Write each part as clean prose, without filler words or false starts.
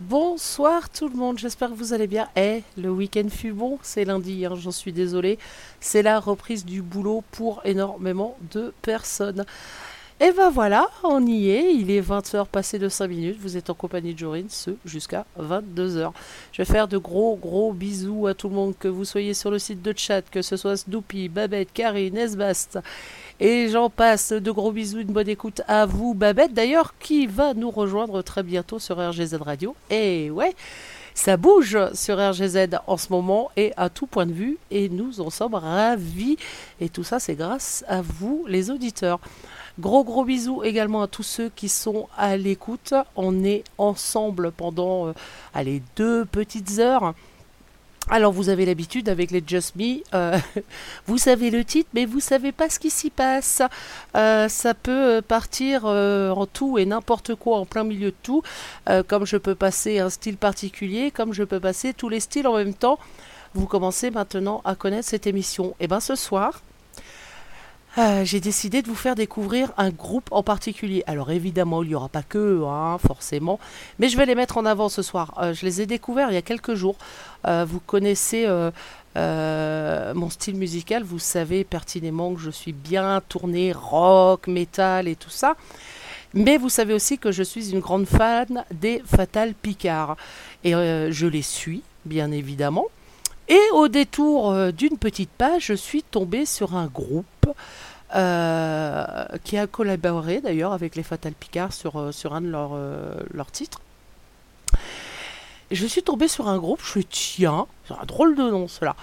Bonsoir tout le monde, j'espère que vous allez bien. Le week-end fut bon, c'est lundi, hein, j'en suis désolée. C'est la reprise du boulot pour énormément de personnes. Et ben voilà, on y est, il est 20h passé de 5 minutes, vous êtes en compagnie de Jorine, jusqu'à 22h. Je vais faire de gros bisous à tout le monde, que vous soyez sur le site de chat, que ce soit Snoopy, Babette, Karine, Esbast... Et j'en passe, de gros bisous, une bonne écoute à vous, Babette, d'ailleurs, qui va nous rejoindre très bientôt sur RGZ Radio. Et ouais, ça bouge sur RGZ en ce moment et à tout point de vue, et nous en sommes ravis. Et tout ça, c'est grâce à vous, les auditeurs. Gros bisous également à tous ceux qui sont à l'écoute. On est ensemble pendant, allez, 2 petites heures. Alors vous avez l'habitude avec les Just Me, vous savez le titre mais vous savez pas ce qui s'y passe, ça peut partir en tout et n'importe quoi, en plein milieu de tout, comme je peux passer un style particulier, comme je peux passer tous les styles en même temps. Vous commencez maintenant à connaître cette émission. Et bien ce soir, j'ai décidé de vous faire découvrir un groupe en particulier. Alors évidemment, il n'y aura pas que eux, hein, forcément, mais je vais les mettre en avant ce soir. Je les ai découverts il y a quelques jours. Vous connaissez mon style musical, vous savez pertinemment que je suis bien tournée rock, métal et tout ça. Mais vous savez aussi que je suis une grande fan des Fatal Picard. Et je les suis, bien évidemment. Et au détour d'une petite page, je suis tombée sur un groupe qui a collaboré d'ailleurs avec les Fatal Picard sur un de leurs titres. Je suis tombée sur un groupe, je me suis dit, tiens, c'est un drôle de nom cela.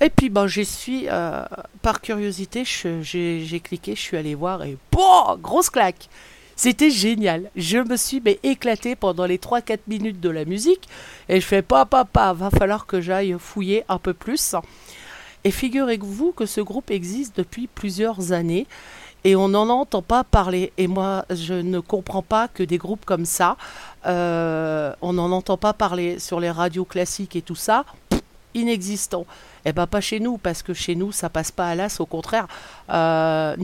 Et puis ben, je suis, par curiosité, j'ai cliqué, je suis allée voir et bon, grosse claque. C'était génial, je me suis éclatée pendant les 3-4 minutes de la musique et je fais pas, va falloir que j'aille fouiller un peu plus. Et figurez-vous que ce groupe existe depuis plusieurs années et on n'en entend pas parler. Et moi, je ne comprends pas que des groupes comme ça, on n'en entend pas parler sur les radios classiques et tout ça, inexistant. Eh bien, pas chez nous, parce que chez nous, ça passe pas à l'as, au contraire. Nous,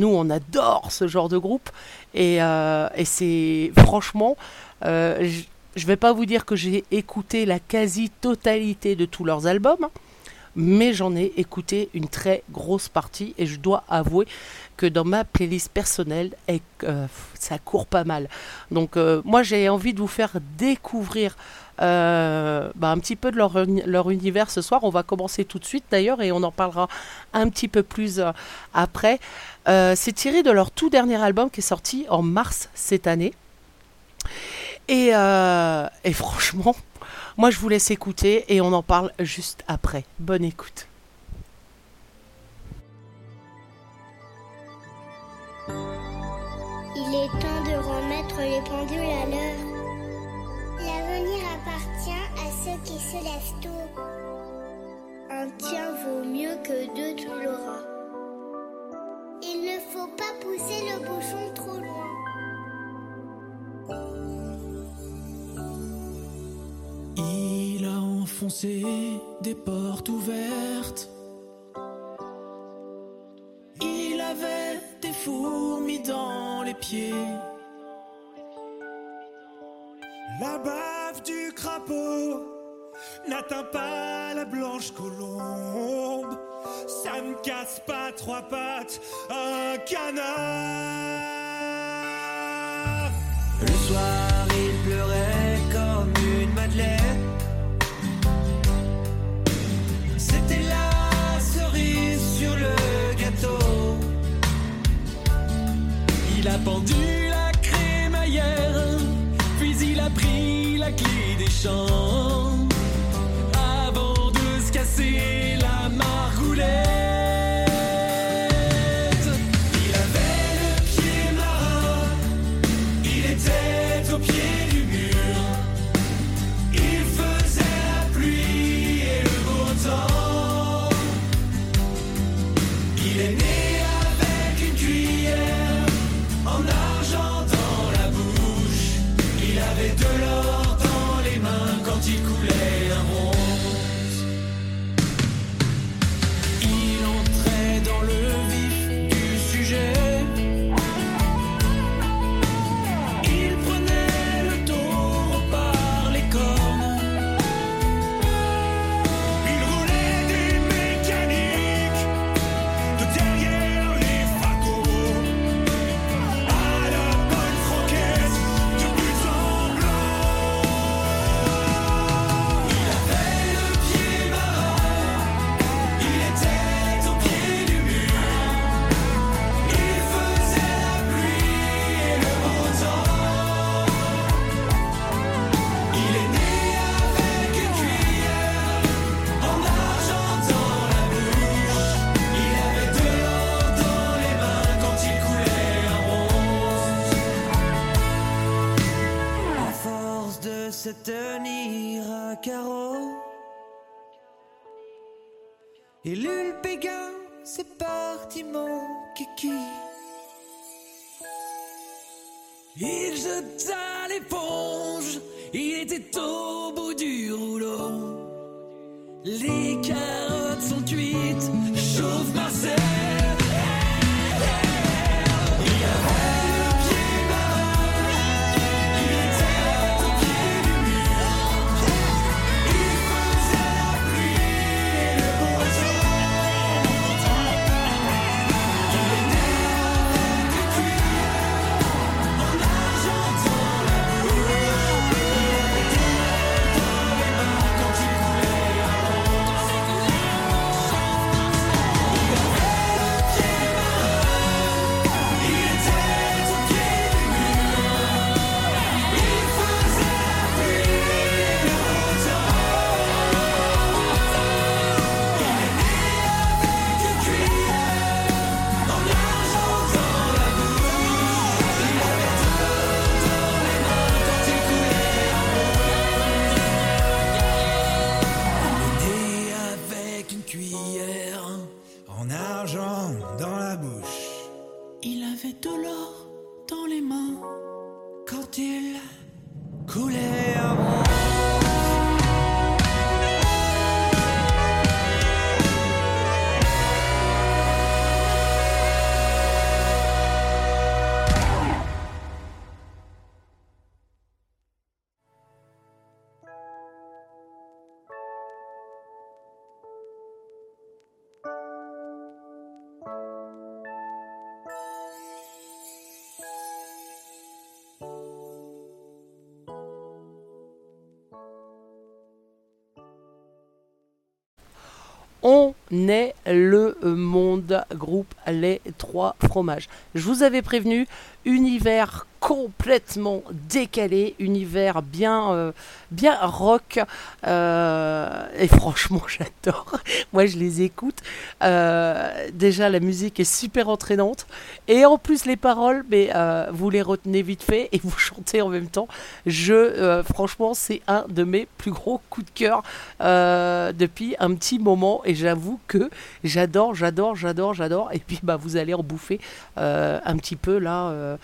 on adore ce genre de groupe et c'est franchement... je vais pas vous dire que j'ai écouté la quasi-totalité de tous leurs albums, mais j'en ai écouté une très grosse partie et je dois avouer que dans ma playlist personnelle, ça court pas mal. Donc moi j'ai envie de vous faire découvrir un petit peu de leur univers ce soir. On va commencer tout de suite d'ailleurs et on en parlera un petit peu plus après. C'est tiré de leur tout dernier album qui est sorti en mars cette année. Et franchement, moi je vous laisse écouter et on en parle juste après. Bonne écoute. Il est temps de remettre les pendules à l'heure. L'avenir appartient à ceux qui se lèvent tôt. Un tien vaut mieux que 2, tu l'auras. Il ne faut pas pousser le bouchon trop loin. Il a enfoncé des portes ouvertes. Il avait des fourmis dans les pieds. La bave du crapaud n'atteint pas la blanche colombe. Ça ne casse pas 3 pattes à un canard. Le soir, il pleurait comme une madeleine. Il a pendu la crémaillère, puis il a pris la clé des champs, avant de se casser la margoulette. De l'or dans les mains quand il coule. se tenir à carreau. Et l'ul Péguin, c'est parti mon kiki. Il jeta l'éponge, il était au bout du rouleau. Les carottes sont cuites, chauffe Marseille. On est le monde, groupe Les Trois Fromages. Je vous avais prévenu, univers complètement décalé, univers bien rock. Et franchement, j'adore. Moi, je les écoute. Déjà, la musique est super entraînante. Et en plus, les paroles, vous les retenez vite fait et vous chantez en même temps. Franchement, c'est un de mes plus gros coups de cœur depuis un petit moment. Et j'avoue que j'adore. Et puis, vous allez en bouffer un petit peu là.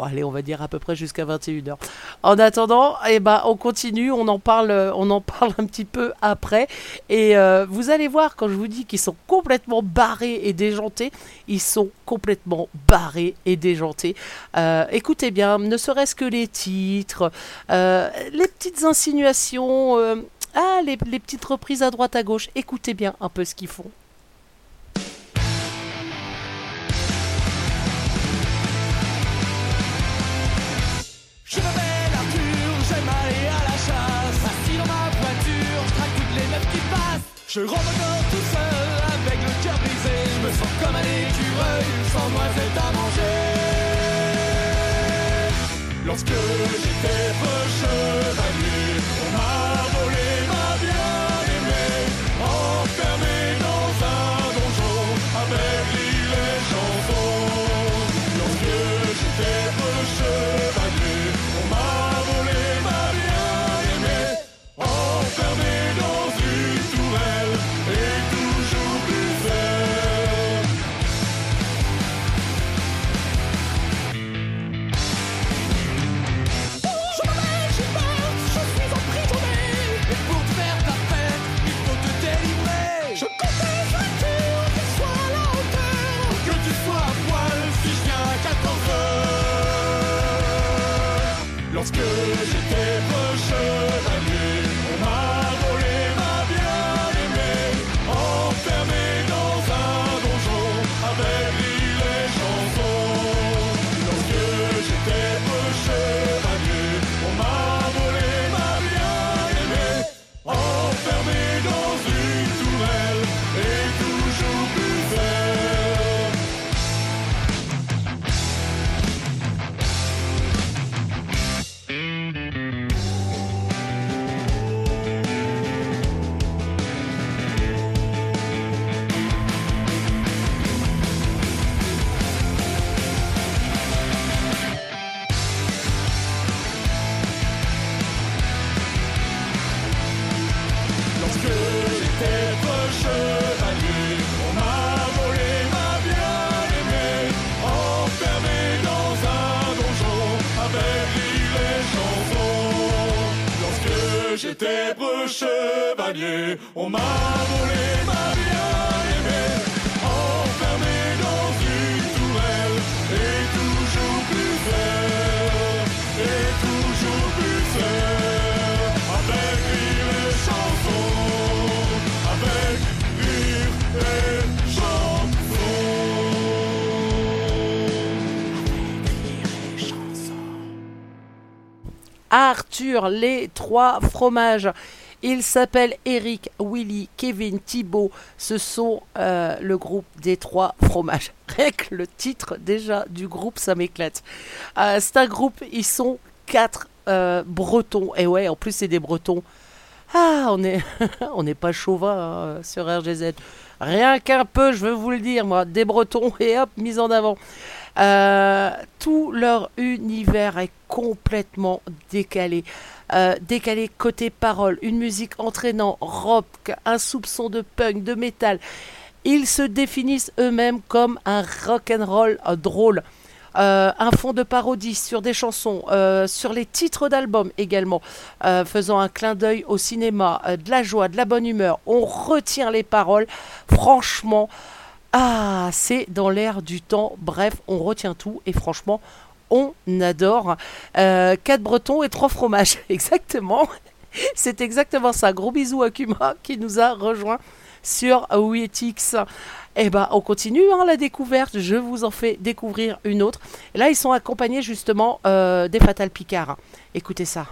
Allez, on va dire à peu près jusqu'à 21h. En attendant, on continue, on en parle un petit peu après. Et vous allez voir, quand je vous dis qu'ils sont complètement barrés et déjantés, ils sont complètement barrés et déjantés. Écoutez bien, ne serait-ce que les titres, les petites insinuations, les petites reprises à droite à gauche. Écoutez bien un peu ce qu'ils font. Je m'appelle Arthur, j'aime aller à la chasse. Assis dans ma voiture, je traque toutes les meufs qui passent. Je revole tout seul, avec le cœur brisé. Je me sens comme un écureuil, sans noisettes à manger. Lorsque j'étais chevalier, on m'a volé ma bien-aimée, enfermée dans un donjon, avec l'île et chansons. Lorsque j'étais chevalier, lorsque j'étais chevalier, on m'a volé ma bien-aimée, enfermée dans un donjon, avec l'île et chansons. Lorsque j'étais chevalier, on m'a volé ma bien-aimée, enfermée dans une tourelle, et toujours plus belle. j'étais preux chevalier, on m'a volé ma bien-aimée, enfermée dans une tourelle, et toujours plus frère, et toujours plus frère, avec rire et chanson, avec rire et chanson. Arthur, les trois fromages. Ils s'appellent Eric, Willy, Kevin, Thibault. Ce sont le groupe des Trois Fromages. Rien que le titre déjà du groupe, ça m'éclate. C'est un groupe, ils sont 4 Bretons. Et ouais, en plus c'est des Bretons. Ah, on n'est pas chauvin hein, sur RGZ. Rien qu'un peu, je veux vous le dire, moi, des Bretons et hop, mise en avant. Tout leur univers est complètement décalé. Décalé côté parole, une musique entraînant, rock, un soupçon de punk, de métal. Ils se définissent eux-mêmes comme un rock'n'roll drôle. Un fond de parodie sur des chansons, sur les titres d'albums également, faisant un clin d'œil au cinéma, de la joie, de la bonne humeur. On retient les paroles, franchement, ah, c'est dans l'air du temps. Bref, on retient tout et franchement, on adore. 4 Bretons et 3 fromages, exactement. C'est exactement ça. Gros bisous à Kuma qui nous a rejoints sur Weetix. Et ben, on continue hein, la découverte. Je vous en fais découvrir une autre. Et là, ils sont accompagnés justement des Fatal Picard. Écoutez ça.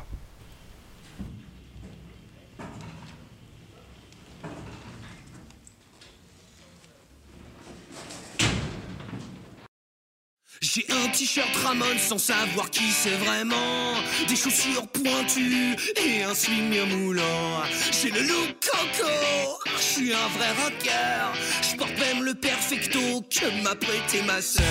J'ai un t-shirt Ramon sans savoir qui c'est vraiment, des chaussures pointues et un swing moulant. J'ai le look coco, je suis un vrai rocker, je porte même le perfecto que m'a prêté ma sœur.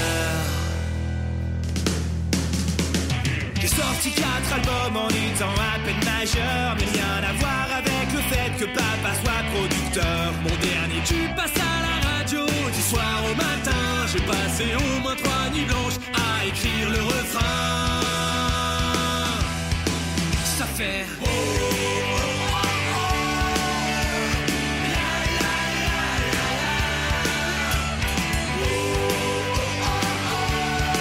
J'ai sorti 4 albums en étant à peine majeur, mais rien à voir avec le fait que papa soit producteur. Mon dernier tube passe à la radio du soir au matin. J'ai passé au moins 3 nuits blanches à écrire le refrain. Ça fait oh, oh, oh, oh, la la la la la, oh, oh, oh, oh,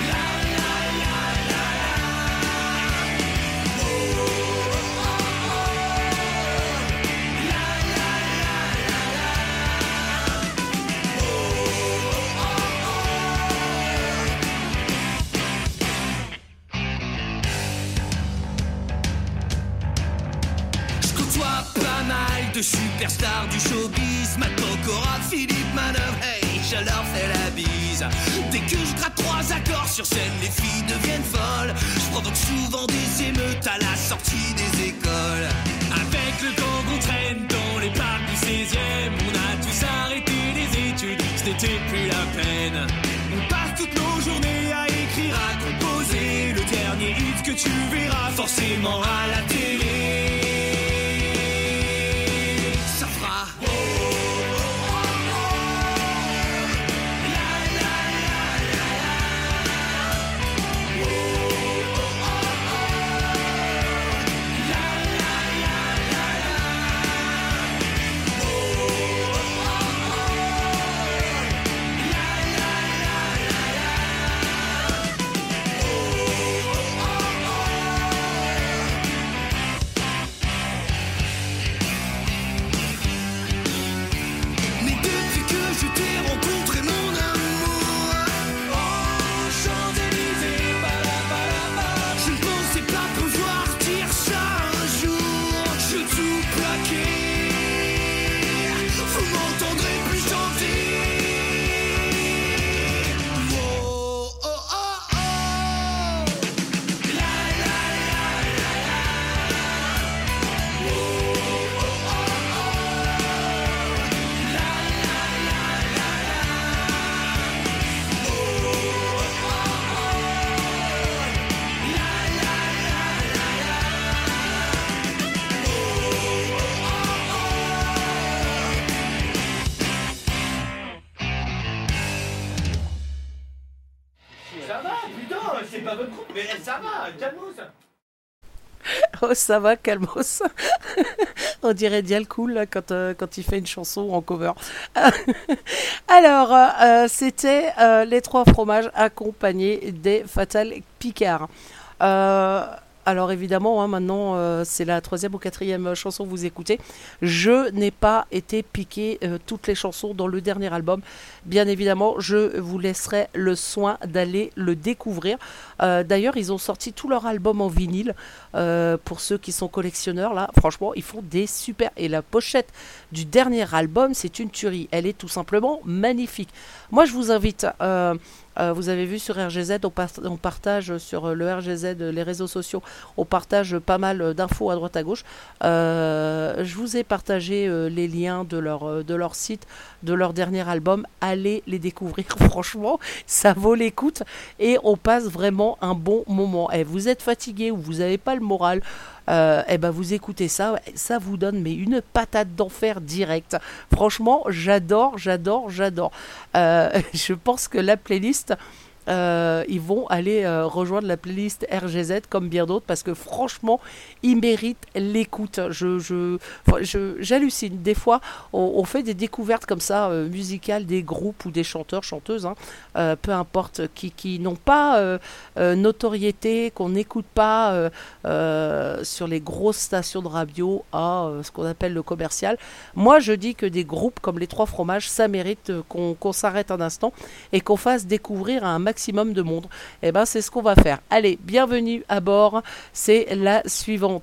la la la la la, oh, oh, oh, oh, la la la la la, oh. Pas mal de superstars du showbiz, Matt Pokora, Philippe Manœuvre, hey, je leur fais la bise. Dès que je gratte 3 accords sur scène, les filles deviennent folles. Je provoque souvent des émeutes à la sortie des écoles. Avec le gang on traîne dans les parcs du 16e, on a tous arrêté les études, ce n'était plus la peine. On passe toutes nos journées à écrire, à composer, le dernier hit que tu verras forcément à la télé. ça va, calmos. On dirait Dial Cool là, quand il fait une chanson en cover. Alors, c'était Les Trois Fromages accompagnés des Fatal Picard. Alors évidemment, hein, maintenant, c'est la troisième ou quatrième chanson que vous écoutez. Je n'ai pas été piqué toutes les chansons dans le dernier album. Bien évidemment, je vous laisserai le soin d'aller le découvrir. D'ailleurs, ils ont sorti tout leur album en vinyle. Pour ceux qui sont collectionneurs, là, franchement, ils font des super... Et la pochette du dernier album, c'est une tuerie. Elle est tout simplement magnifique. Moi, je vous invite... vous avez vu sur RGZ, on partage sur le RGZ, les réseaux sociaux, on partage pas mal d'infos à droite à gauche. Je vous ai partagé les liens de leur site, de leur dernier album. Allez les découvrir, franchement, ça vaut l'écoute et on passe vraiment un bon moment. Et vous êtes fatigué ou vous n'avez pas le moral, et ben vous écoutez ça, ça vous donne mais une patate d'enfer direct. Franchement, j'adore. Je pense que la playlist, ils vont aller rejoindre la playlist RGZ comme bien d'autres parce que franchement, ils méritent l'écoute. J'hallucine. Des fois, on fait des découvertes comme ça, musicales, des groupes ou des chanteurs, chanteuses, hein, peu importe, qui n'ont pas notoriété, qu'on n'écoute pas sur les grosses stations de radio à ce qu'on appelle le commercial. Moi, je dis que des groupes comme Les Trois Fromages, ça mérite qu'on s'arrête un instant et qu'on fasse découvrir à un maximum de monde. Et ben c'est ce qu'on va faire. Allez, bienvenue à bord, c'est la suivante.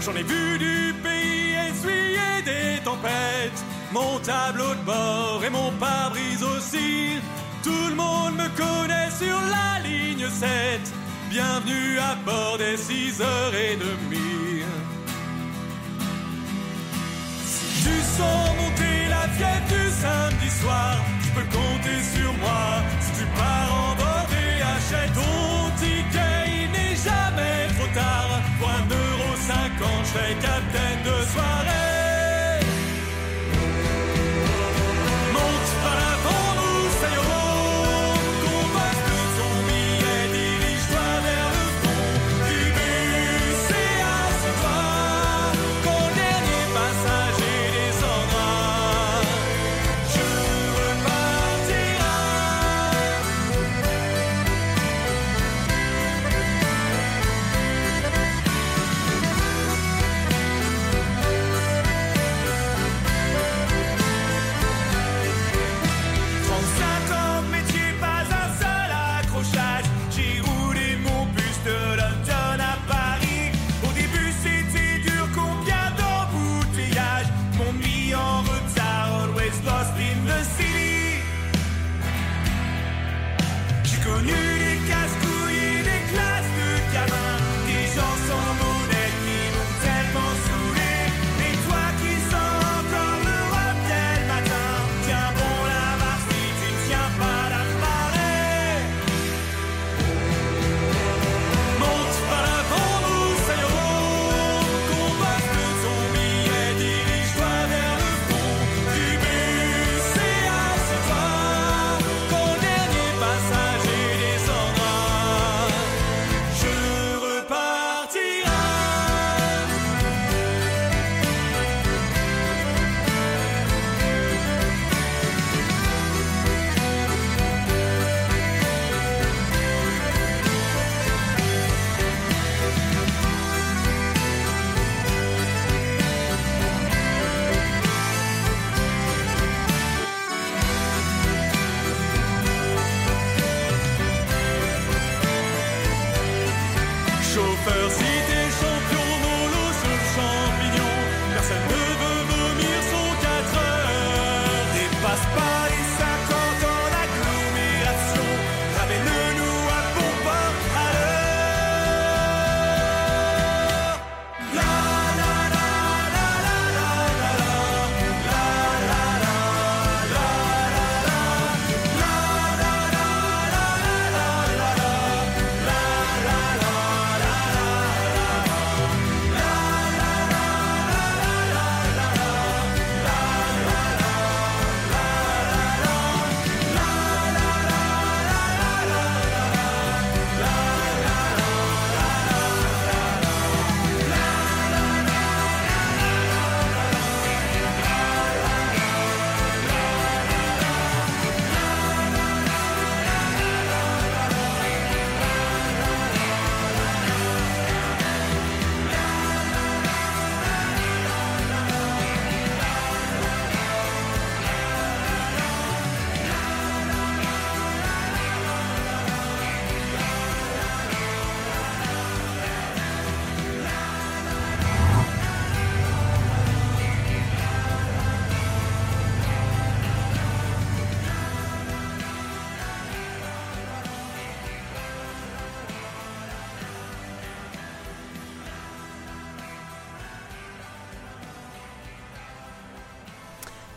J'en ai vu du pays essuyer des tempêtes, mon tableau de bord et mon pare-brise aussi. Tout le monde me connaît sur la ligne 7. Bienvenue à bord des 6h30. Si tu sens monter la fièvre du samedi soir, tu peux compter sur moi. Si tu pars en bordée, achète ton ticket. Il n'est jamais trop tard. Pour 1,50€, je serai capitaine de soirée.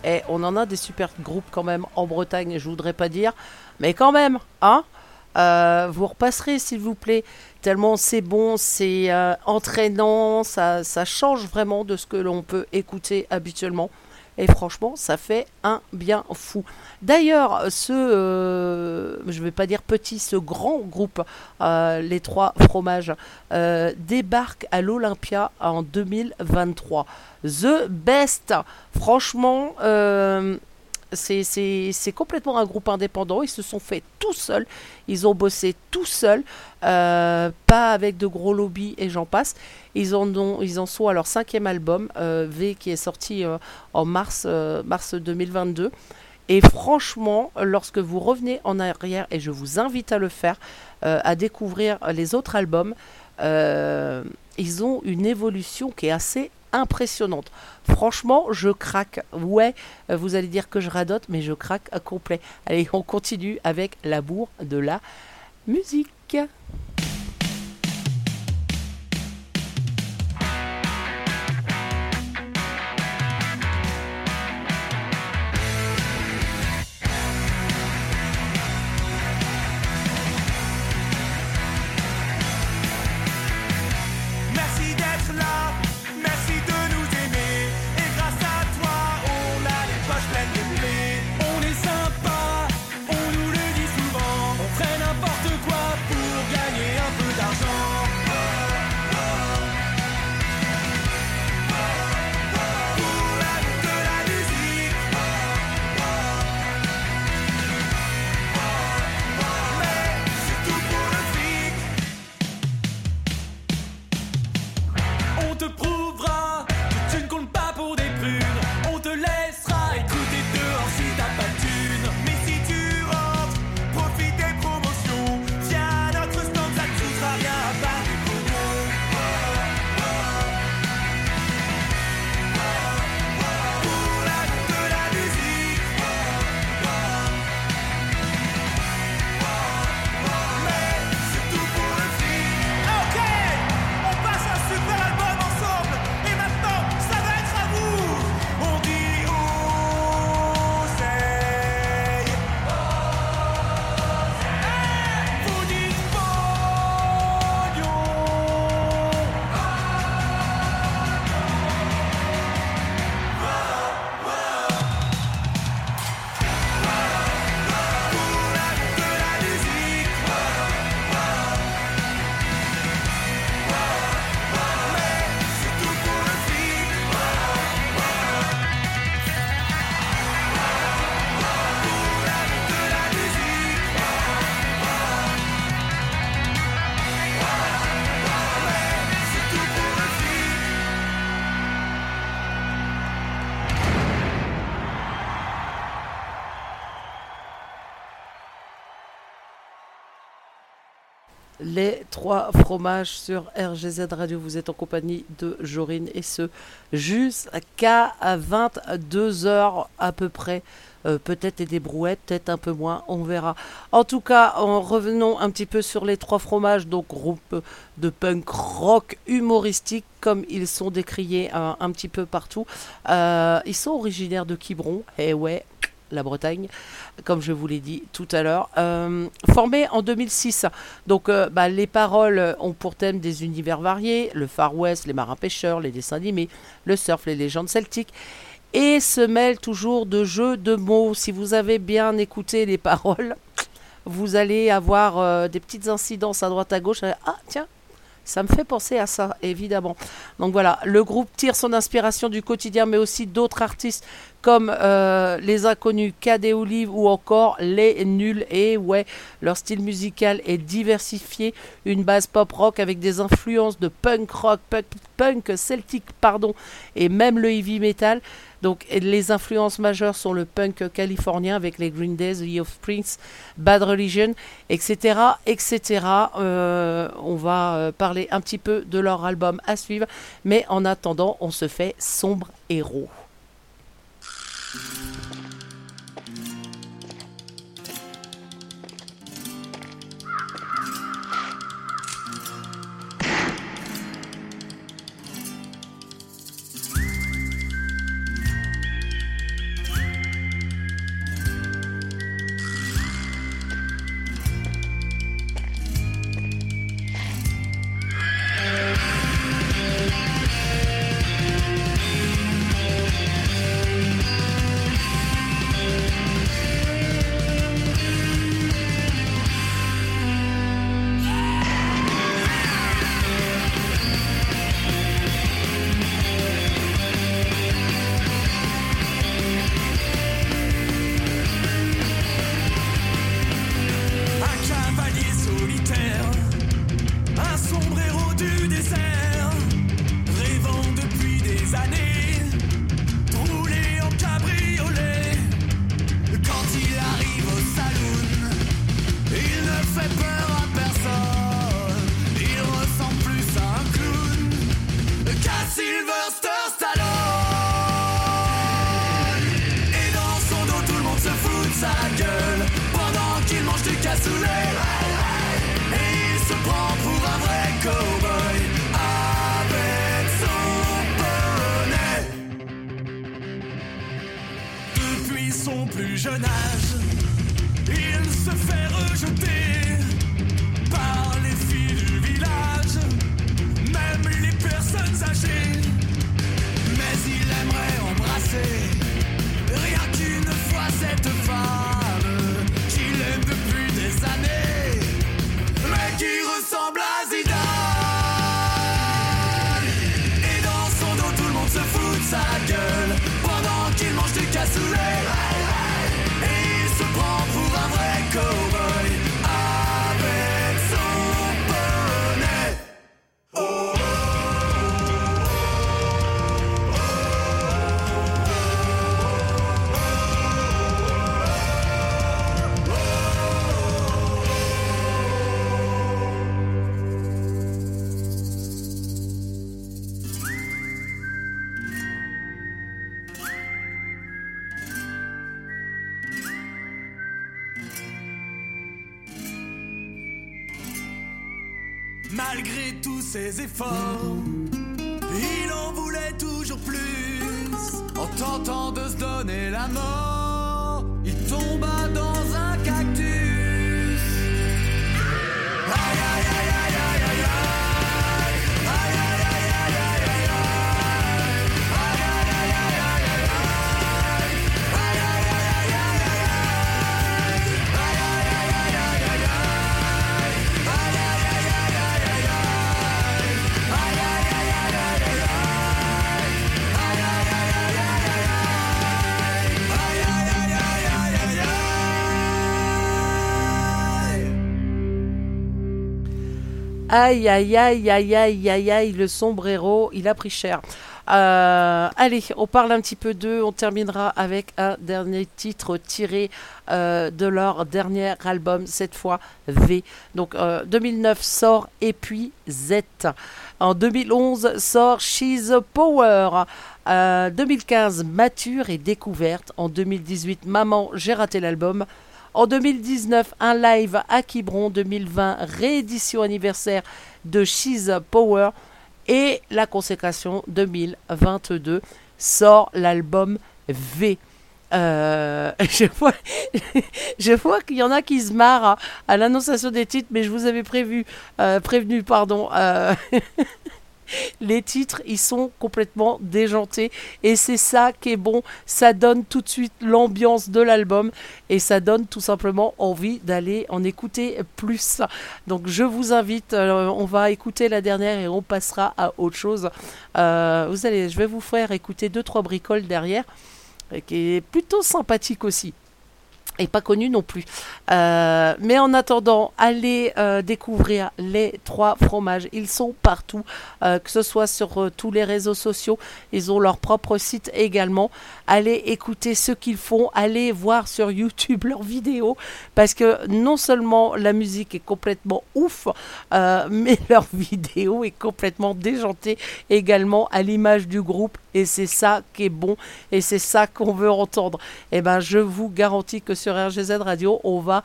Et on en a des super groupes quand même en Bretagne, je voudrais pas dire, mais quand même, hein, vous repasserez s'il vous plaît, tellement c'est bon, c'est entraînant, ça change vraiment de ce que l'on peut écouter habituellement. Et franchement, ça fait un bien fou. D'ailleurs, je ne vais pas dire petit, ce grand groupe, Les Trois Fromages, débarque à l'Olympia en 2023. The Best. Franchement, c'est complètement un groupe indépendant. Ils se sont faits tout seuls. Ils ont bossé tout seuls, pas avec de gros lobbies et j'en passe. Ils en sont à leur 5e album, V, qui est sorti en mars 2022. Et franchement, lorsque vous revenez en arrière, et je vous invite à le faire, à découvrir les autres albums, ils ont une évolution qui est assez impressionnante. Franchement, je craque. Ouais, vous allez dire que je radote, mais je craque à complet. Allez, on continue avec la bourre de la musique. Les Trois Fromages sur RGZ Radio, vous êtes en compagnie de Jorine et ce jusqu'à 22h à peu près, peut-être et des brouettes, peut-être un peu moins, on verra. En tout cas, en revenons un petit peu sur les Trois Fromages, donc groupe de punk rock humoristique comme ils sont décriés un petit peu partout. Ils sont originaires de Quiberon, et ouais, la Bretagne, comme je vous l'ai dit tout à l'heure, formée en 2006. Donc, les paroles ont pour thème des univers variés, le Far West, les marins-pêcheurs, les dessins animés, le surf, les légendes celtiques, et se mêlent toujours de jeux de mots. Si vous avez bien écouté les paroles, vous allez avoir des petites incidences à droite à gauche. Ah, tiens, ça me fait penser à ça, évidemment. Donc voilà, le groupe tire son inspiration du quotidien, mais aussi d'autres artistes comme les Inconnus, Cad et Olive ou encore les Nuls. Et ouais, leur style musical est diversifié, une base pop-rock avec des influences de punk rock, punk celtique, et même le heavy metal. Donc les influences majeures sont le punk californien avec les Green Day, The Offspring, Bad Religion, etc. etc. On va parler un petit peu de leur album à suivre, mais en attendant, on se fait Sombre Héros. sa gueule pendant qu'il mange du cassoulet. Et il se prend pour un vrai cow-boy avec son bonnet. Depuis son plus jeune âge, il se fait rejeter par les filles du village, même les personnes âgées. Mais il aimerait embrasser rien qu'une fois cette femme qu'il aime depuis des années, mais qui ressemble à Zidane. Et dans son dos tout le monde se fout de sa gueule pendant qu'il mange du cassoulet. Et il se prend pour un vrai cow-boy avec son bonnet. Oh. Malgré tous ses efforts, il en voulait toujours plus. En tentant de se donner la mort, il tomba dans un cactus. Aïe aïe aïe aïe aïe aïe aïe. Aïe aïe aïe aïe aïe aïe aïe. Aïe aïe aïe aïe aïe aïe. Aïe aïe aïe aïe aïe aïe. Aïe aïe aïe aïe aïe aïe. Aïe aïe. Aïe, aïe, aïe, aïe, aïe, aïe, aïe, le sombrero, il a pris cher. Allez, on parle un petit peu d'eux, on terminera avec un dernier titre tiré de leur dernier album, cette fois V. Donc 2009 sort Et puis Z. En 2011 sort She's a Power. 2015 Mature et Découverte. En 2018 Maman, j'ai raté l'album. En 2019, un live à Quiberon. 2020, réédition anniversaire de She's Power. Et la consécration 2022 sort l'album V. Je vois qu'il y en a qui se marrent à l'annonciation des titres, mais je vous avais prévenu. Les titres, ils sont complètement déjantés et c'est ça qui est bon, ça donne tout de suite l'ambiance de l'album et ça donne tout simplement envie d'aller en écouter plus. Donc je vous invite, on va écouter la dernière et on passera à autre chose. Je vais vous faire écouter 2-3 bricoles derrière, qui est plutôt sympathique aussi. Et pas connu non plus. Mais en attendant, allez découvrir Les Trois Fromages. Ils sont partout, que ce soit sur tous les réseaux sociaux. Ils ont leur propre site également. Allez écouter ce qu'ils font. Allez voir sur YouTube leurs vidéos. Parce que non seulement la musique est complètement ouf, mais leur vidéo est complètement déjantée également à l'image du groupe. Et c'est ça qui est bon. Et c'est ça qu'on veut entendre. Et ben, je vous garantis que sur RGZ Radio, on va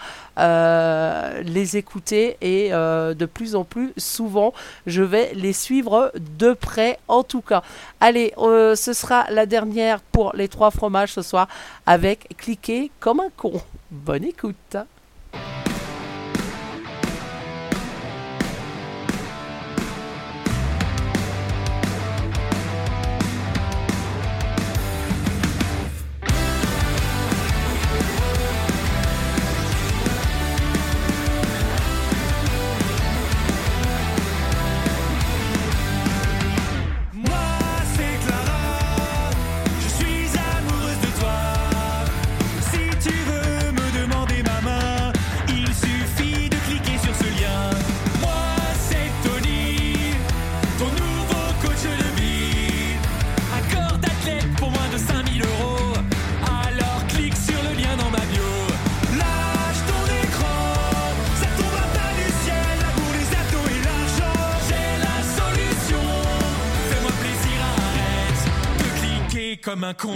les écouter et de plus en plus souvent, je vais les suivre de près en tout cas. Allez, ce sera la dernière pour Les Trois Fromages ce soir avec Cliquez comme un con. Bonne écoute. Comme un con.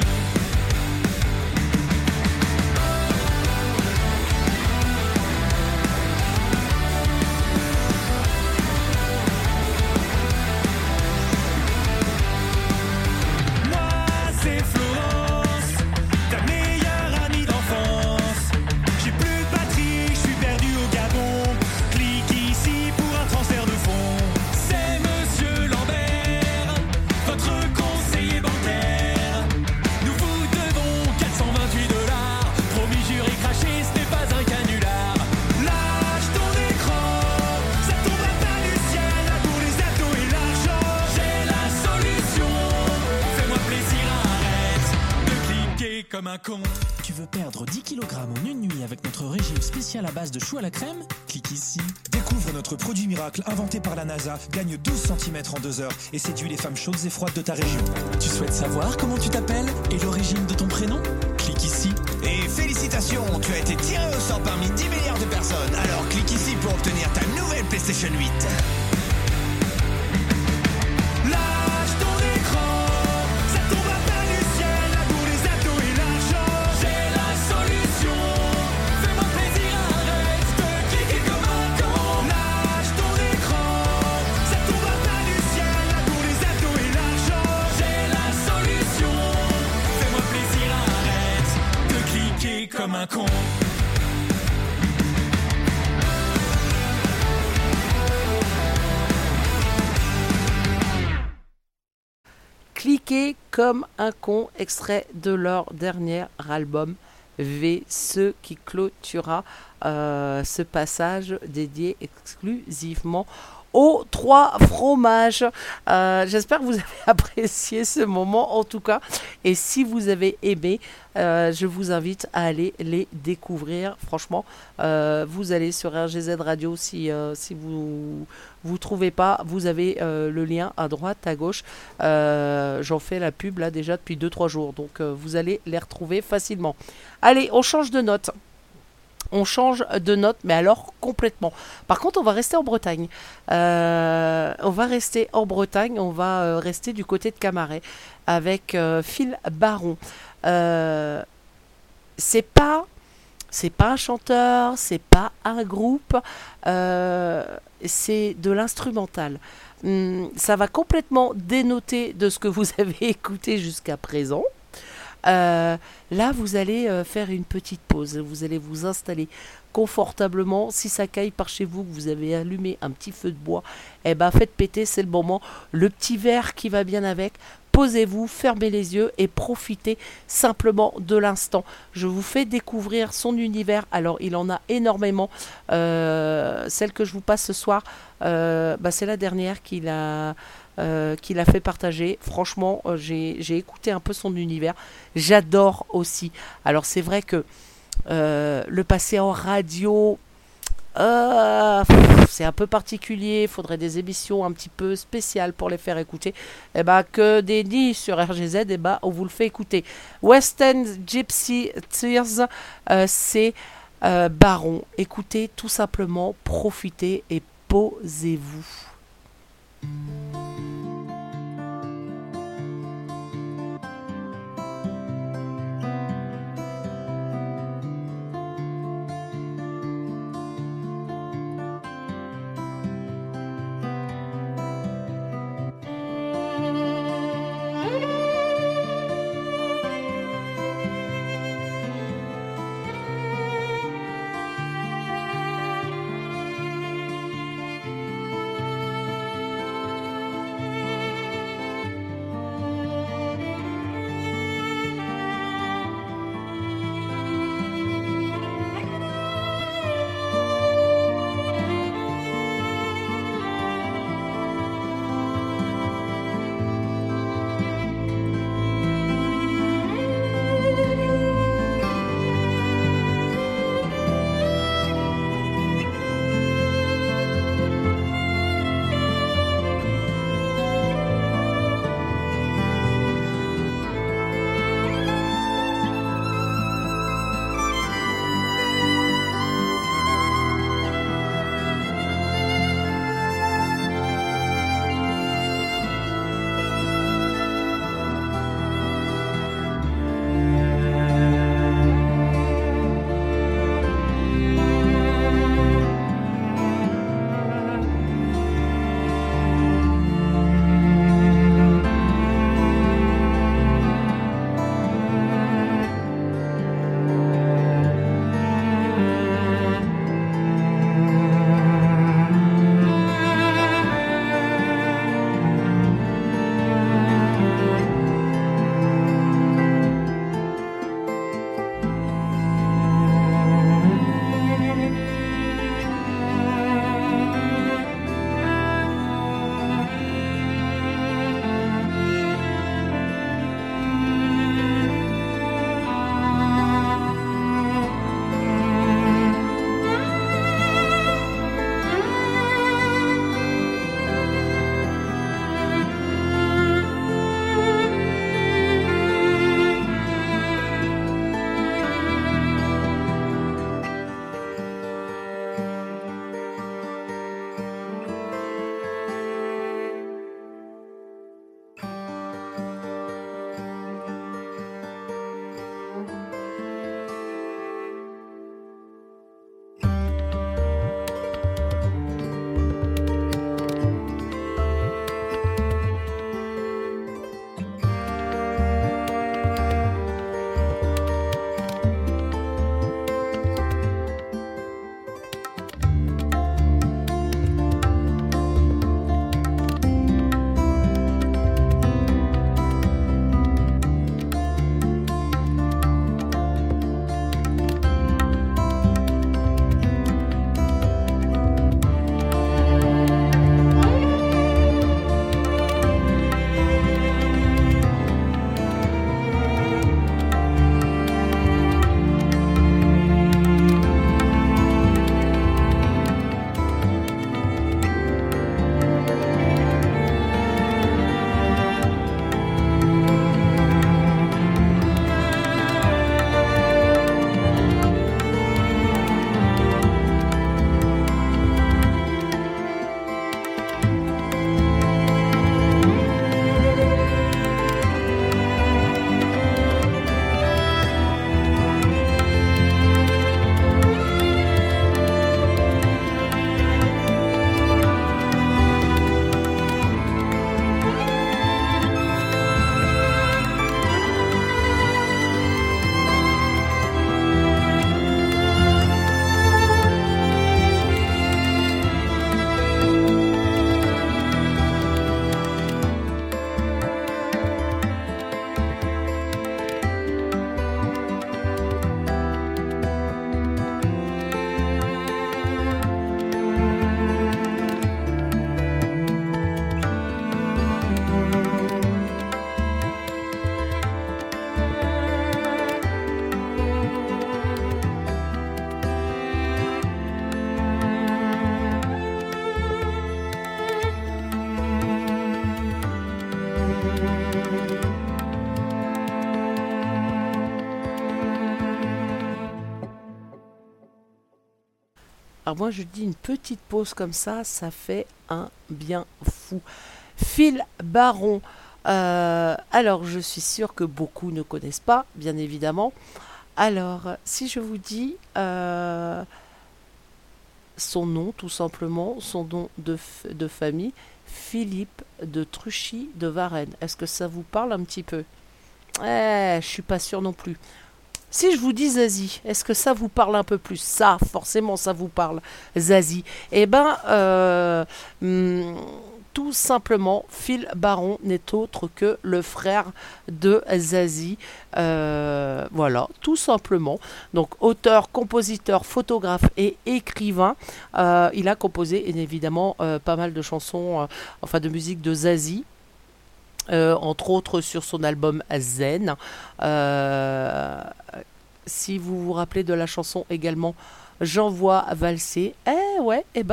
comme un con. Tu veux perdre 10 kg en une nuit avec notre régime spécial à base de choux à la crème ? Clique ici. Découvre notre produit miracle inventé par la NASA, gagne 12 cm en 2 heures et séduis les femmes chaudes et froides de ta région. Tu souhaites savoir comment tu t'appelles et l'origine de ton prénom ? Clique ici. Et félicitations, tu as été tiré au sort parmi 10 milliards de personnes. Alors clique ici pour obtenir ta nouvelle PlayStation 8. Comme un con. Cliquez comme un con, extrait de leur dernier album V, ce qui clôturera ce passage dédié exclusivement aux Trois Fromages. J'espère que vous avez apprécié ce moment en tout cas, et si vous avez aimé, je vous invite à aller les découvrir. Franchement, vous allez sur RGZ Radio, si vous ne trouvez pas, vous avez le lien à droite, à gauche. J'en fais la pub là déjà depuis 2-3 jours, donc vous allez les retrouver facilement. Allez, on change de note. On change de note, mais alors complètement. Par contre, on va rester en Bretagne. On va rester du côté de Camaret avec Phil Baron. C'est pas un chanteur, c'est pas un groupe, c'est de l'instrumental. Ça va complètement dénoter de ce que vous avez écouté jusqu'à présent. Là vous allez faire une petite pause, vous allez vous installer confortablement. Si ça caille par chez vous, que vous avez allumé un petit feu de bois, eh ben faites péter, c'est le moment, le petit verre qui va bien avec. Posez-vous, fermez les yeux et profitez simplement de l'instant. Je vous fais découvrir son univers. Alors, il en a énormément. Celle que je vous passe ce soir, c'est la dernière qu'il a fait partager. Franchement, j'ai écouté un peu son univers. J'adore aussi. Alors, c'est vrai que le passé en radio... c'est un peu particulier, il faudrait des émissions un petit peu spéciales pour les faire écouter. Et bah, que des nids sur RGZ, et bah, on vous le fait écouter. West End Gypsy Tears, c'est Baron. Écoutez tout simplement, profitez et posez-vous. Alors moi je dis une petite pause comme ça, ça fait un bien fou. Phil Baron, alors je suis sûre que beaucoup ne connaissent pas, bien évidemment. Alors si je vous dis son nom tout simplement, son nom de famille, Philippe de Truchy de Varennes, est-ce que ça vous parle un petit peu? Je suis pas sûre non plus. Si je vous dis Zazie, est-ce que ça vous parle un peu plus? Ça, forcément, ça vous parle, Zazie. Eh bien, tout simplement, Phil Baron n'est autre que le frère de Zazie. Voilà, tout simplement. Donc, auteur, compositeur, photographe et écrivain. Il a composé, évidemment, pas mal de chansons, enfin de musique de Zazie. Entre autres sur son album Zen. Si vous vous rappelez de la chanson également J'envoie valser,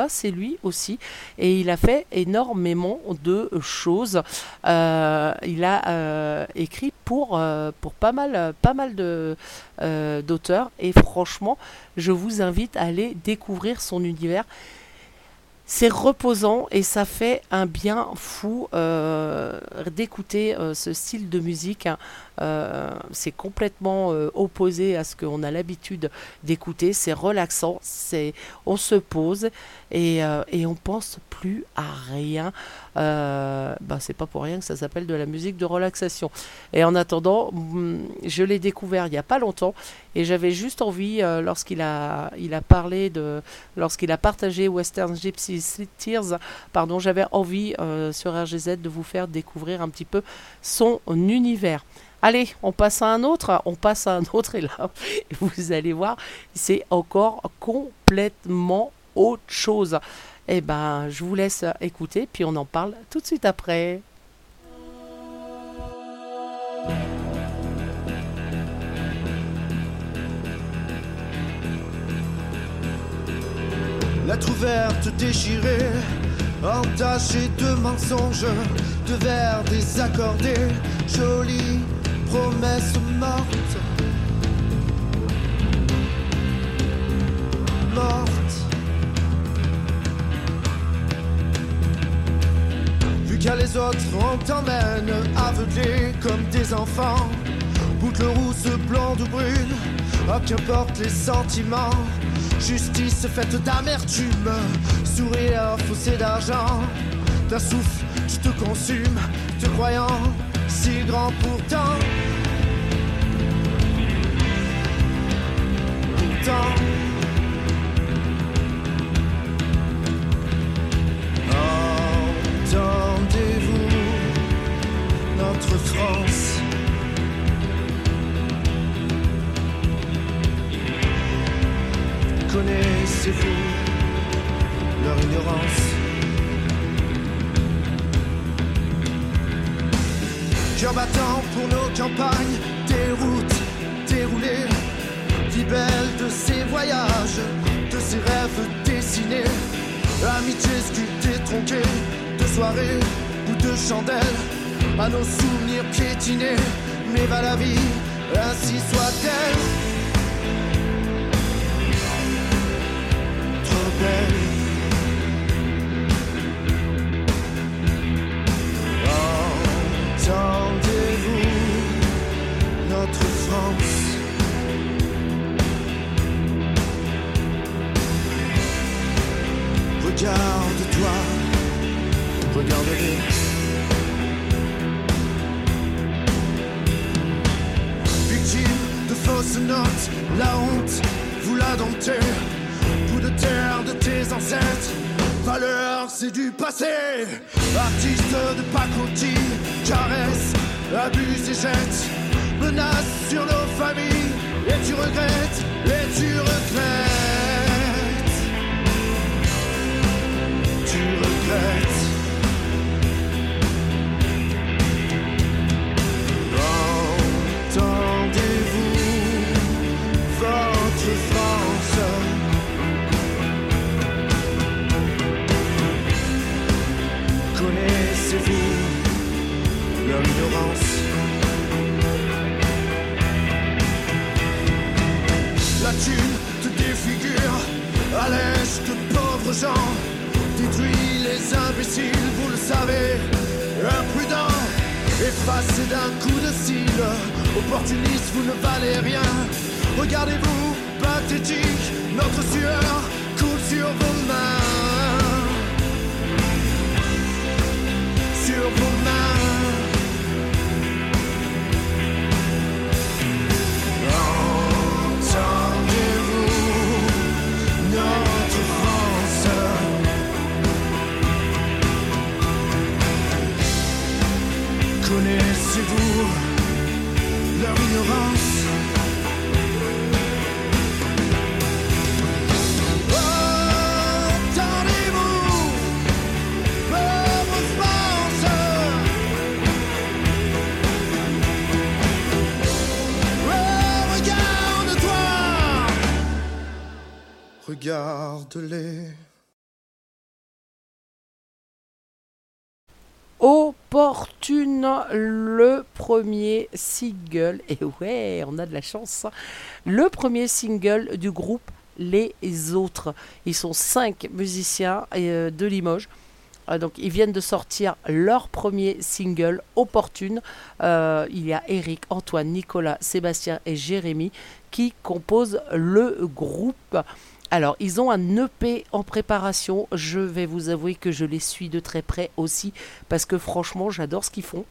c'est lui aussi. Et il a fait énormément de choses. Il a écrit pour pas mal de d'auteurs. Et franchement, je vous invite à aller découvrir son univers. C'est reposant et ça fait un bien fou d'écouter ce style de musique. C'est complètement opposé à ce qu'on a l'habitude d'écouter. C'est relaxant, on se pose et on pense plus à rien. C'est pas pour rien que ça s'appelle de la musique de relaxation. Et en attendant, je l'ai découvert il n'y a pas longtemps et j'avais juste envie, lorsqu'il a partagé Western Gypsy Tears, j'avais envie sur RGZ de vous faire découvrir un petit peu son univers. Allez, on passe à un autre, et là, vous allez voir, c'est encore complètement autre chose. Eh ben, je vous laisse écouter, puis on en parle tout de suite après. Lettre ouverte déchirée, entachée de mensonges, de vers désaccordés, jolie promesse morte, Vu qu'à les autres on t'emmène aveuglés comme des enfants, boucle rousse, blonde ou brune, qu'importe les sentiments, justice faite d'amertume, sourire faussé d'argent, d'un souffle tu te consumes, te croyant si grand pourtant. Entendez-vous notre France, connaissez-vous leur ignorance? Cœur battant pour nos campagnes, des routes déroulées, libelles de ces voyages, de ces rêves dessinés, amitié sculptée, tronquée, de soirées ou de chandelles, à nos souvenirs piétinés, mais va la vie, ainsi soit-elle. Trop belle. Regarde-toi, regarde-les. Victime de fausses notes, la honte, vous la domptez. Bout de terre de tes ancêtres, valeur c'est du passé. Artiste de pacotille, caresse, abuse et jette, menace sur nos familles. Et tu regrettes, et tu regrettes. Oh, entendez-vous votre France, connaissez-vous leur ignorance? La thune te défigure, allège d'autres gens détruit les imbéciles, vous le savez, imprudents, effacés d'un coup de cils, opportunistes, vous ne valez rien. Regardez-vous, pathétique, notre sueur coule sur vos mains, sur vos mains. Entendez-vous notre France? Connaissez-vous leur ignorance? Entendez-vous, pauvre France? Oh, regarde-toi, regarde-les. Opportune, le premier single, et ouais, on a de la chance, le premier single du groupe Les Autres. Ils sont 5 musiciens de Limoges, donc ils viennent de sortir leur premier single, Opportune. Il y a Eric, Antoine, Nicolas, Sébastien et Jérémy qui composent le groupe. Alors, ils ont un EP en préparation. Je vais vous avouer que je les suis de très près aussi, parce que franchement, j'adore ce qu'ils font.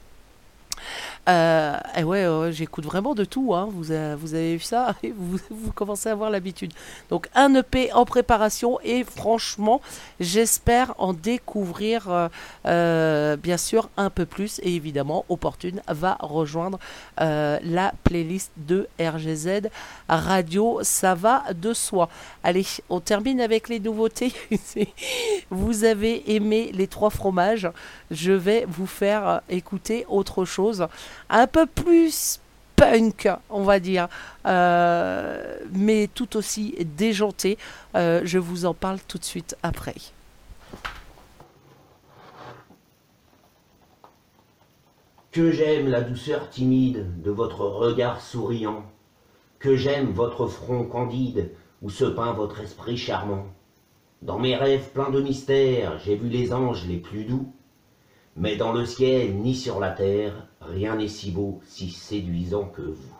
Et ouais, j'écoute vraiment de tout, hein. Vous avez vu ça, vous commencez à avoir l'habitude. Donc, un EP en préparation et franchement, j'espère en découvrir bien sûr un peu plus. Et évidemment, Opportune va rejoindre la playlist de RGZ Radio. Ça va de soi. Allez, on termine avec les nouveautés. Vous avez aimé Les Trois Fromages. Je vais vous faire écouter autre chose. Un peu plus punk, on va dire, mais tout aussi déjanté. Je vous en parle tout de suite après. Que j'aime la douceur timide de votre regard souriant, que j'aime votre front candide où se peint votre esprit charmant. Dans mes rêves pleins de mystères, j'ai vu les anges les plus doux, mais dans le ciel ni sur la terre, rien n'est si beau, si séduisant que vous.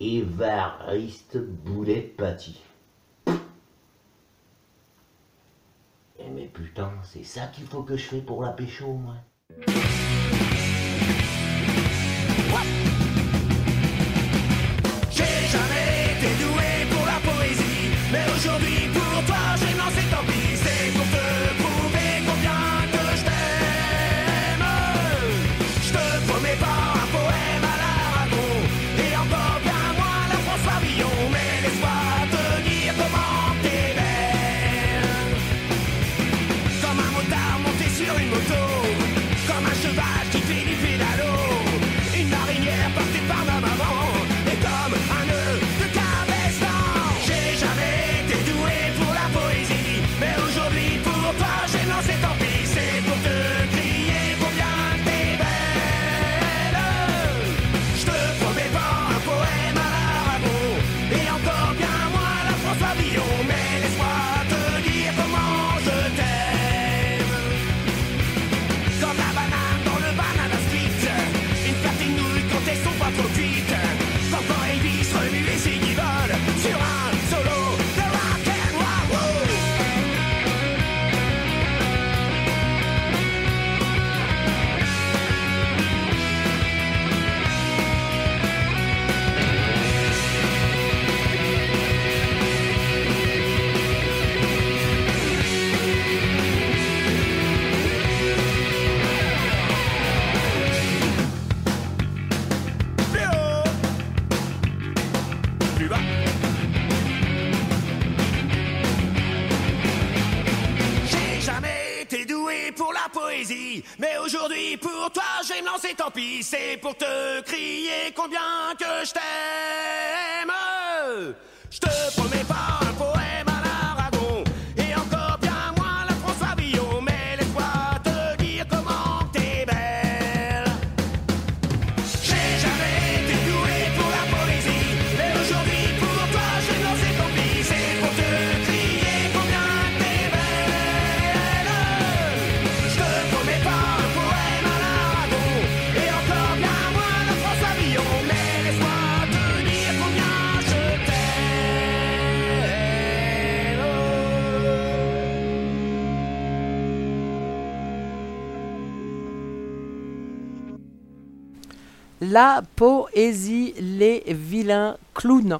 Évariste Boulet-Paty. Eh mais putain, c'est ça qu'il faut que je fais pour la pécho, moi. J'ai jamais été doué pour la poésie, mais aujourd'hui pour toi je m'en sais tant pis, c'est pour te prouver combien. Mais aujourd'hui pour toi je vais me lancer, tant pis, c'est pour te crier combien que je t'aime. Je te promets pas un poème à l'Aragon et encore bien moins la François Villon, mais laisse-moi te dire comment t'es belle. J'ai jamais été doué pour la poésie, mais aujourd'hui pour toi je vais me lancer, tant pis, c'est pour te crier combien la poésie, les vilains clowns.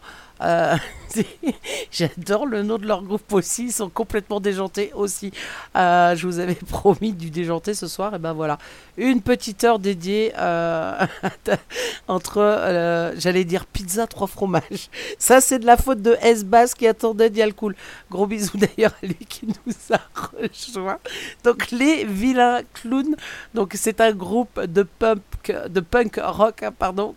J'adore le nom de leur groupe aussi, ils sont complètement déjantés aussi. Je vous avais promis du déjanté ce soir, et ben voilà, une petite heure dédiée entre, j'allais dire pizza, 3 fromages. Ça c'est de la faute de Esbast qui attendait d'y aller cool. Gros bisous d'ailleurs à lui qui nous a rejoint. Donc les vilains clowns, donc c'est un groupe de punk rock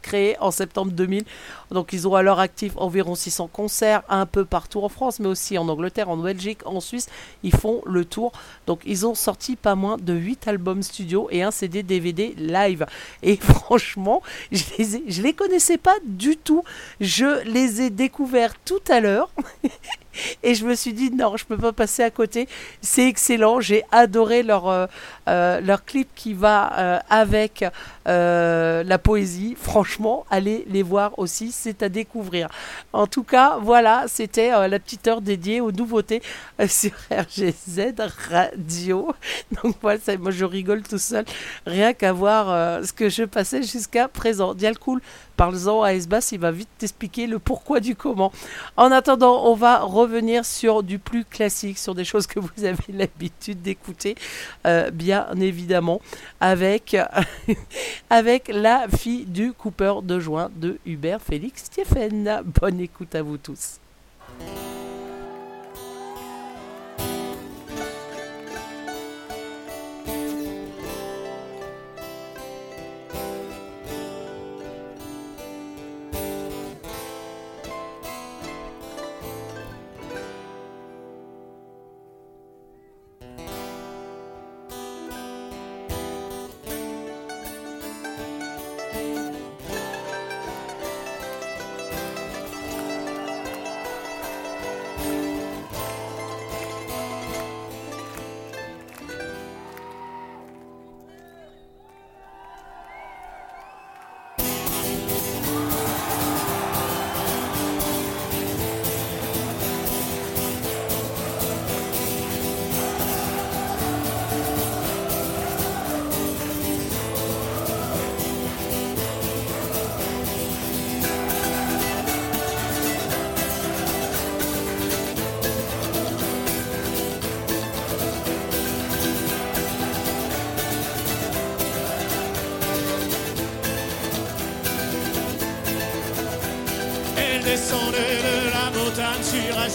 créé en septembre 2000. Donc ils ont à leur actif environ 600 concerts un peu partout en France, mais aussi en Angleterre, en Belgique, en Suisse. Ils font le tour. Donc ils ont sorti pas moins de 8 albums studio et un CD DVD live. Et franchement, je les connaissais pas du tout. Je les ai découverts tout à l'heure. Et je me suis dit non, je peux pas passer à côté. C'est excellent, j'ai adoré leur clip qui va avec la poésie. Franchement, allez les voir aussi, c'est à découvrir. En tout cas, voilà, c'était la petite heure dédiée aux nouveautés sur RGZ Radio. Donc voilà, ça, moi je rigole tout seul, rien qu'à voir ce que je passais jusqu'à présent. Dial cool. Parle-en à Esbast, il va vite t'expliquer le pourquoi du comment. En attendant, on va revenir sur du plus classique, sur des choses que vous avez l'habitude d'écouter, bien évidemment, avec la fille du coupeur de joint de Hubert-Félix Thiéfaine. Bonne écoute à vous tous.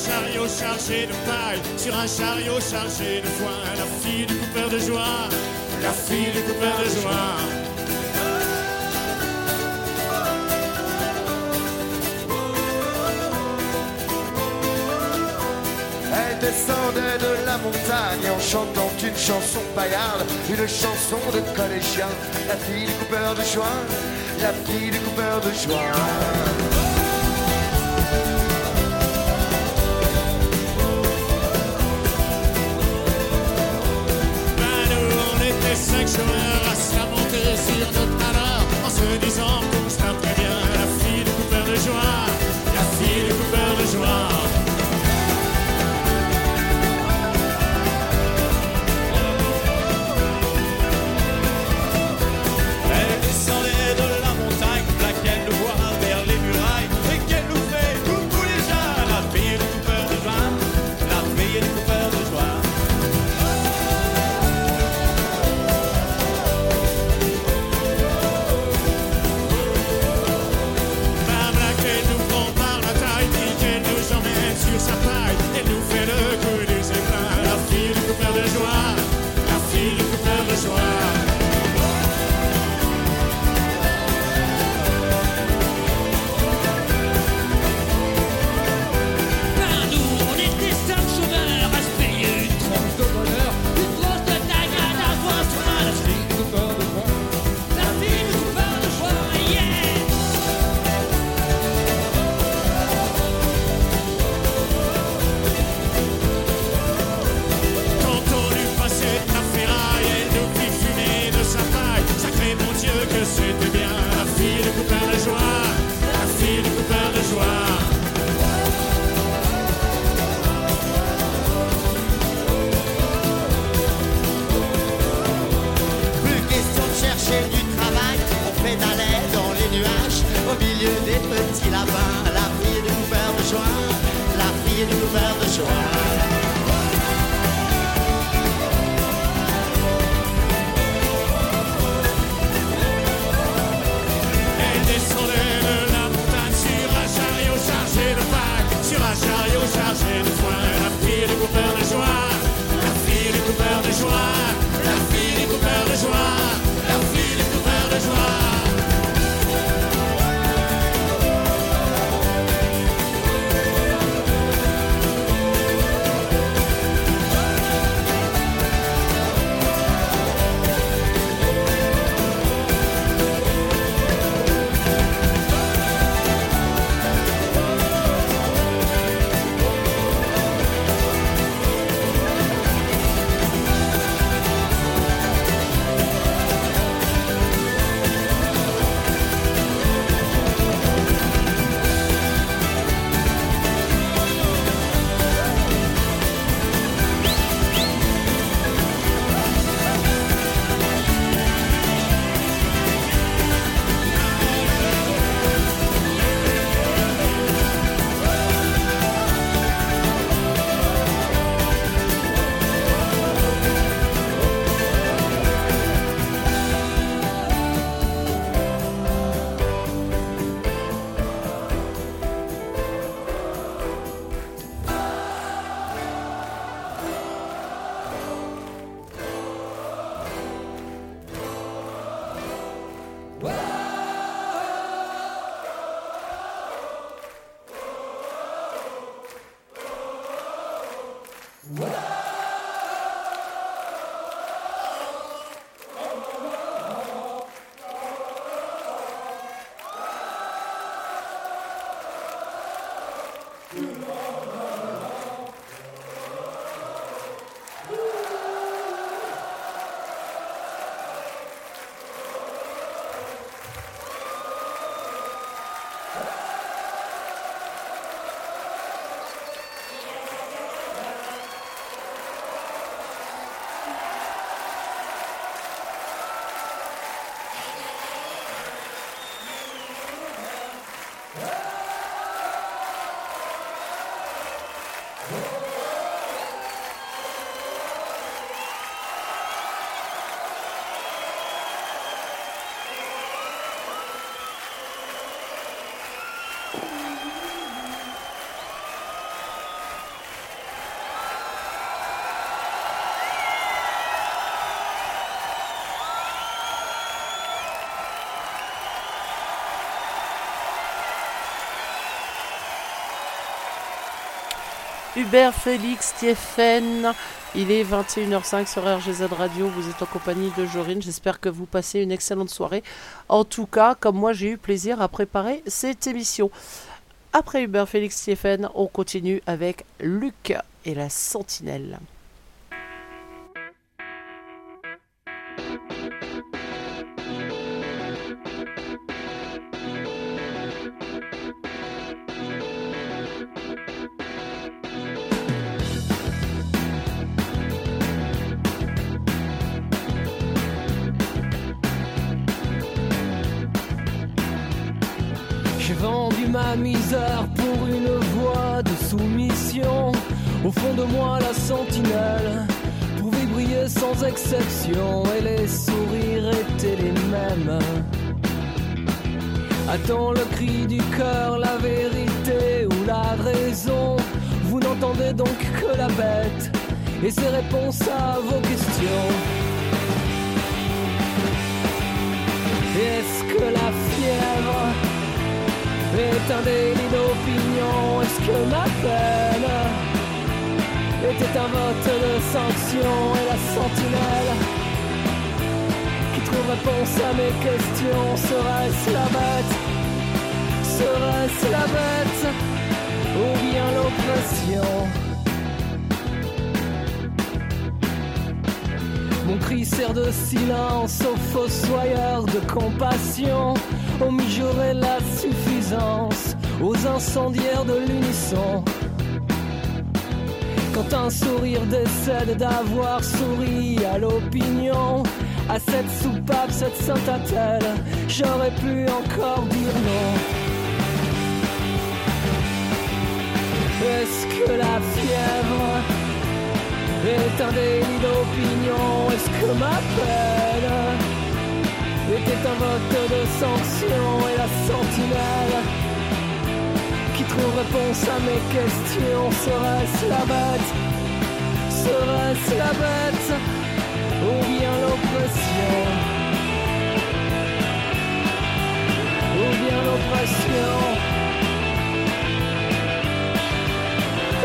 Chariot chargé de paille, sur un chariot chargé de foin, la fille du coupeur de joie, la fille du coupeur de joie. Elle descendait de la montagne en chantant une chanson paillarde, une chanson de collégien, la fille du coupeur de joie, la fille du coupeur de joie. Chaque joueur à se monter sur notre malheur en se disant qu'on se tape très bien. La fille du coupeur de joie, la fille du coupeur de joie. Elle descendait de la montagne, plaquait le bois vers les essayez de nous faire de joie. Hubert-Félix Thiéfaine, il est 21h05 sur RGZ Radio, vous êtes en compagnie de Jorine, j'espère que vous passez une excellente soirée. En tout cas, comme moi, j'ai eu plaisir à préparer cette émission. Après Hubert-Félix Thiéfaine, on continue avec Luc et la Sentinelle. Et les sourires étaient les mêmes. Attends le cri du cœur, la vérité ou la raison. Vous n'entendez donc que la bête et ses réponses à vos questions. Est-ce que la fièvre est un délit d'opinion? Est-ce que ma peine était un vote de sanction? Et la sentinelle qui trouve réponse à mes questions, serait-ce la bête? Serait-ce la bête ou bien l'oppression? Mon cri sert de silence aux fossoyeurs de compassion, aux mijaurés de la suffisance, aux incendiaires de l'unisson. Quand un sourire décède d'avoir souri à l'opinion, à cette soupape, cette sainte attelle, j'aurais pu encore dire non. Est-ce que la fièvre est un délit d'opinion? Est-ce que ma peine était un vote de sanction? Et la sentinelle qui trouve réponse à mes questions, serait-ce la bête? Serait-ce la bête? Ou bien l'oppression? Ou bien l'oppression?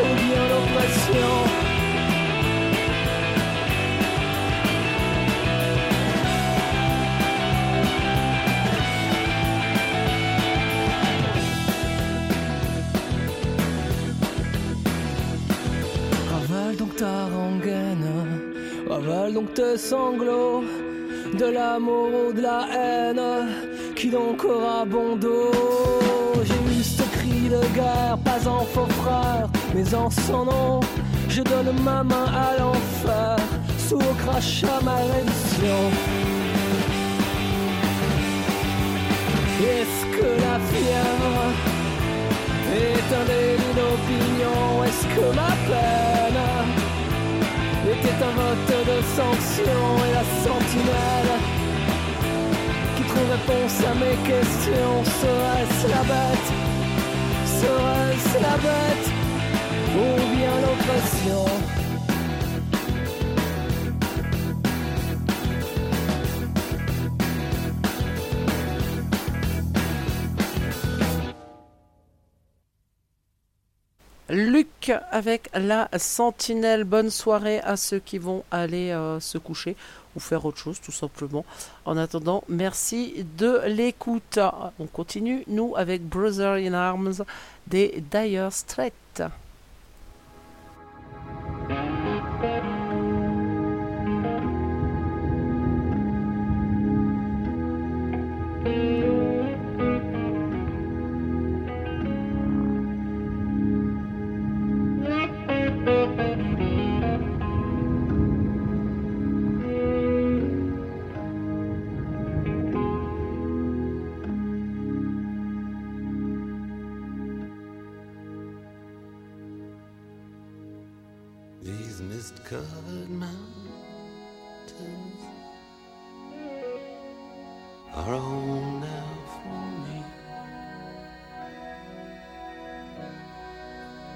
Ou bien l'oppression. Ravale donc ta rengaine, ravale donc tes sanglots, de l'amour ou de la haine, qui donc aura bon dos? J'ai eu ce cri de guerre, pas en faux frère, mais en son nom, je donne ma main à l'enfer, sous au crachat ma rémission. Est-ce que la fièvre est un délit d'opinion? Est-ce que ma peine était un vote de sanction? Et la sentinelle qui trouve réponse à mes questions, serait-ce la bête? Serait-ce la bête? Ou bien l'oppression? Luc avec la Sentinelle. Bonne soirée à ceux qui vont aller se coucher ou faire autre chose tout simplement. En attendant, merci de l'écoute. On continue, nous, avec Brother in Arms des Dire Straits. Covered mountains are home now for me,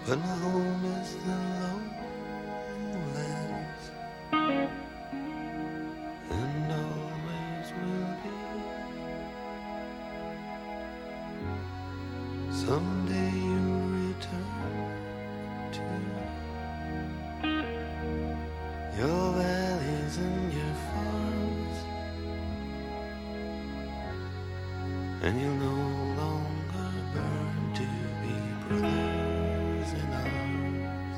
but my home is the lowlands and always will be. Someday you return to your valleys and your farms, and you'll no longer burn to be brothers in arms.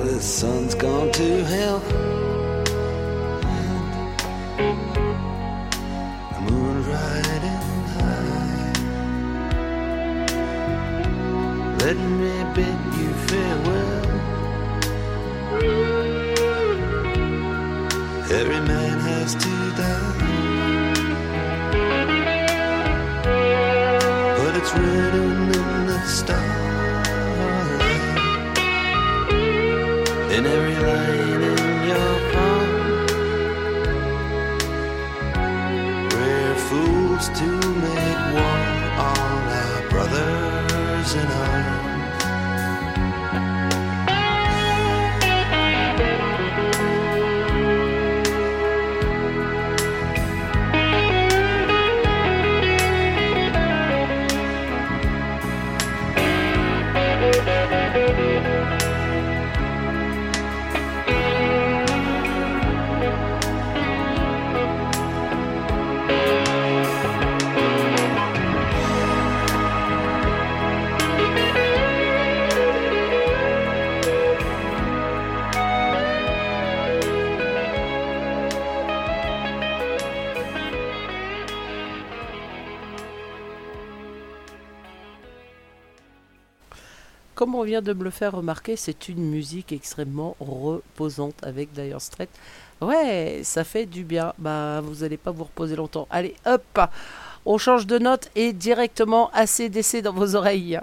the sun's gone to hell. The moon riding high, let me bid you farewell. Every man has to die, but it's written in the stars. In every line in your palm, we're fools to make one all our brothers in arms. Comme on vient de me le faire remarquer, c'est une musique extrêmement reposante avec Dire Straits. Ouais, ça fait du bien. Bah, vous n'allez pas vous reposer longtemps. Allez, hop, on change de note et directement ACDC dans vos oreilles.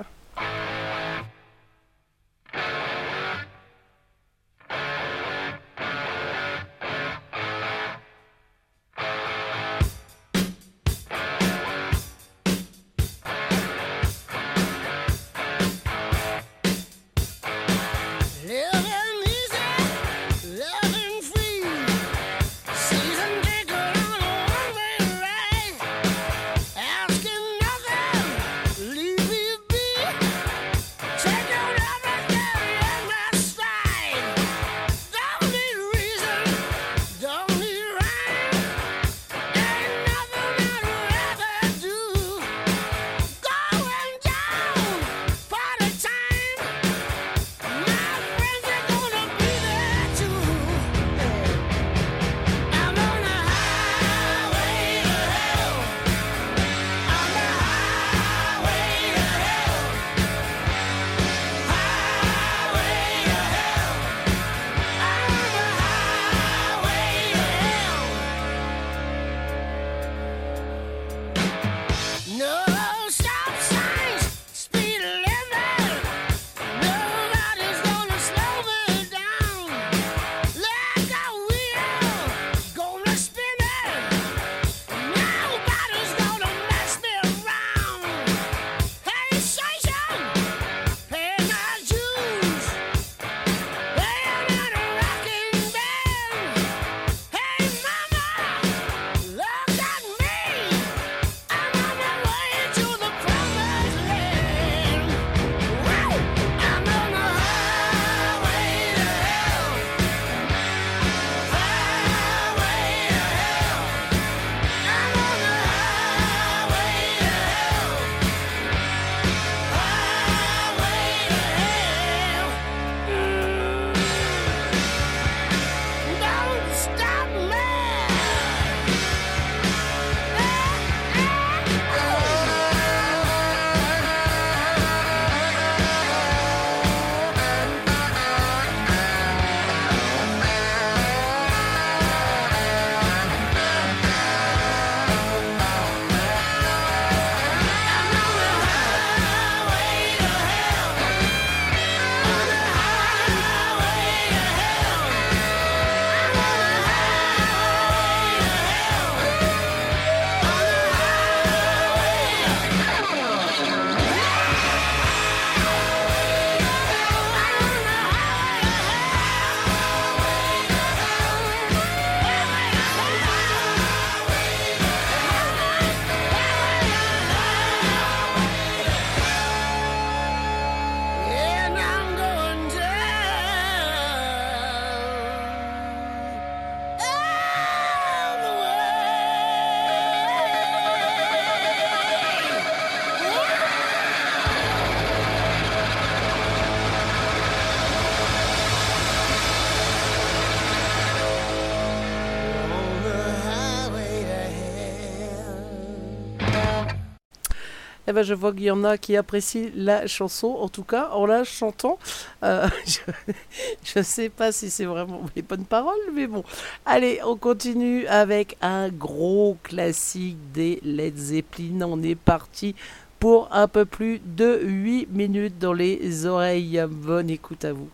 eh ben, je vois qu'il y en a qui apprécient la chanson, en tout cas en la chantant. Je ne sais pas si c'est vraiment les bonnes paroles, mais bon. Allez, on continue avec un gros classique des Led Zeppelin. On est parti pour un peu plus de 8 minutes dans les oreilles. Bonne écoute à vous.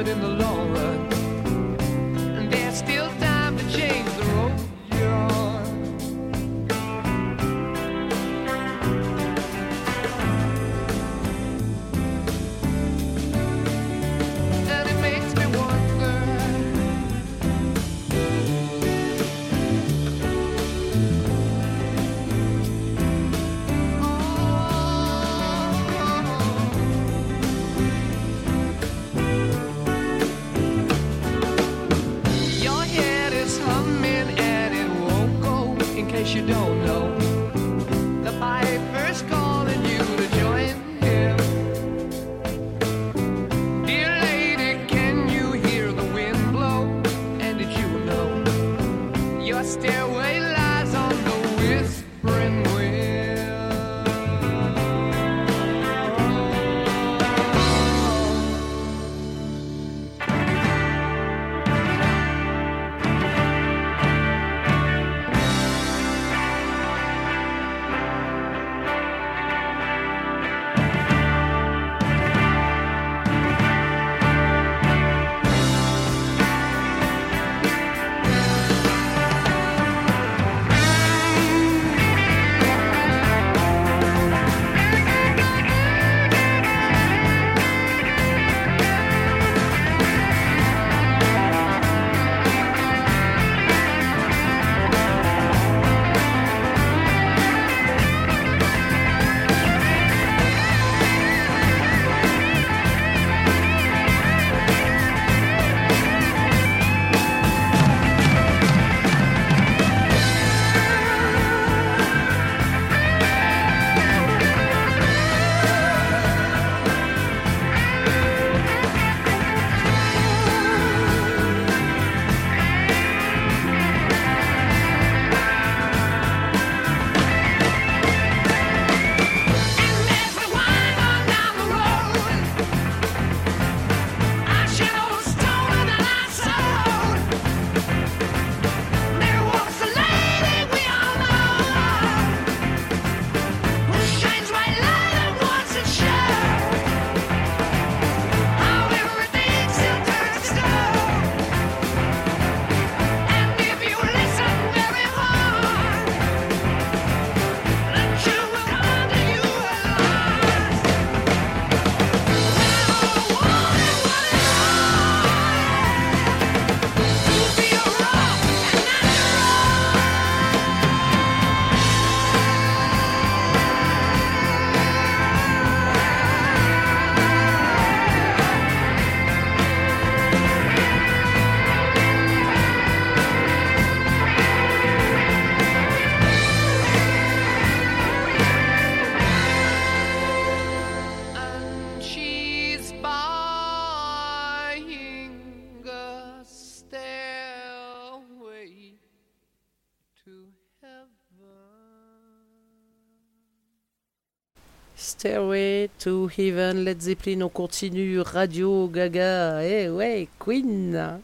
In the long run, and there's still time to change the road. Stairway to Heaven, Led Zeppelin, on continue, Radio Gaga, eh ouais, Queen.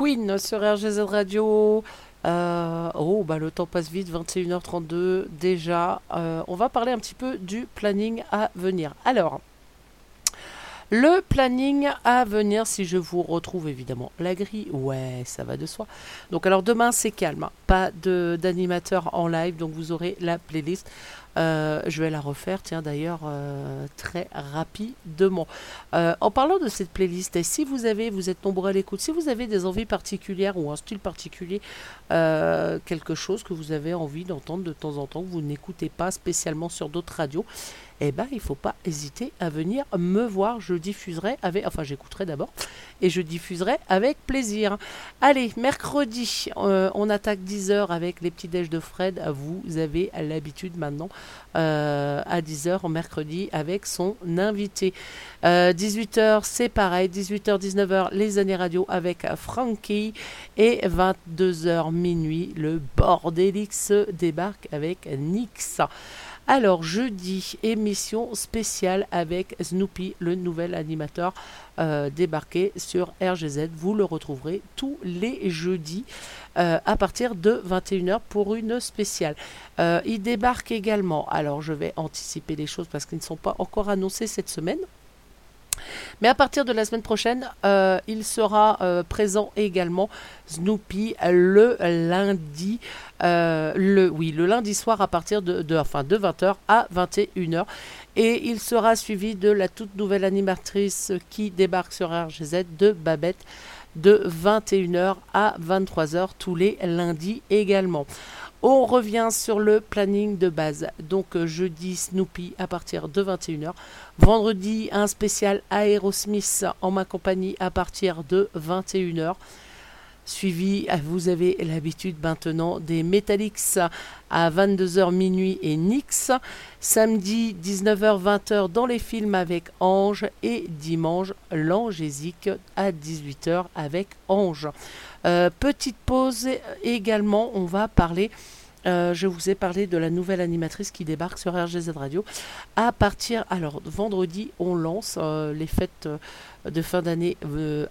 Queen sur RGZ Radio. Le temps passe vite, 21h32 déjà. On va parler un petit peu du planning à venir. Alors, le planning à venir, si je vous retrouve évidemment la grille, ouais, ça va de soi. Donc alors demain, c'est calme, hein. Pas d'animateur en live, donc vous aurez la playlist. Je vais la refaire, tiens d'ailleurs, très rapidement. En parlant de cette playlist, si vous êtes nombreux à l'écoute, si vous avez des envies particulières ou un style particulier, quelque chose que vous avez envie d'entendre de temps en temps, que vous n'écoutez pas spécialement sur d'autres radios, eh ben, il ne faut pas hésiter à venir me voir. Je diffuserai avec... Enfin, j'écouterai d'abord et je diffuserai avec plaisir. Allez, mercredi, on attaque 10h avec les petits déj de Fred. Vous avez l'habitude maintenant à 10h mercredi avec son invité. 18h, c'est pareil. 18h, 19h, les années radio avec Frankie. Et 22h minuit, le Bordélix débarque avec Nix. Alors, jeudi, émission spéciale avec Snoopy, le nouvel animateur débarqué sur RGZ. Vous le retrouverez tous les jeudis à partir de 21h pour une spéciale. Il débarque également. Alors, je vais anticiper les choses parce qu'ils ne sont pas encore annoncés cette semaine. Mais à partir de la semaine prochaine, il sera présent également, Snoopy, le lundi, le lundi soir à partir de 20h à 21h. Et il sera suivi de la toute nouvelle animatrice qui débarque sur RGZ, de Babette, de 21h à 23h tous les lundis également. On revient sur le planning de base. Donc jeudi, Snoopy à partir de 21h. Vendredi, un spécial Aerosmith en ma compagnie à partir de 21h. Suivi, vous avez l'habitude maintenant, des Metallica à 22h minuit et Nix. Samedi, 19h-20h dans les films avec Ange. Et dimanche, l'angésique à 18h avec Ange. Petite pause également, on va parler, je vous ai parlé de la nouvelle animatrice qui débarque sur RGZ Radio. Alors vendredi, on lance les fêtes de fin d'année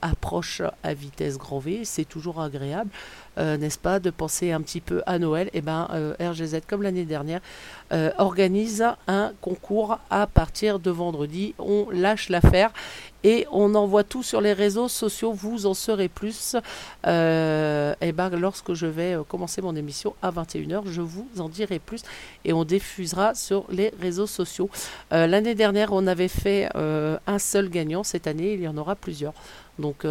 approchent à vitesse grand V, c'est toujours agréable, n'est-ce pas, de penser un petit peu à Noël. Et ben RGZ, comme l'année dernière, organise un concours à partir de vendredi. On lâche l'affaire et on envoie tout sur les réseaux sociaux. Vous en saurez plus lorsque je vais commencer mon émission à 21h. Je vous en dirai plus et on diffusera sur les réseaux sociaux. L'année dernière, on avait fait un seul gagnant. Cette année, il y en aura plusieurs. Donc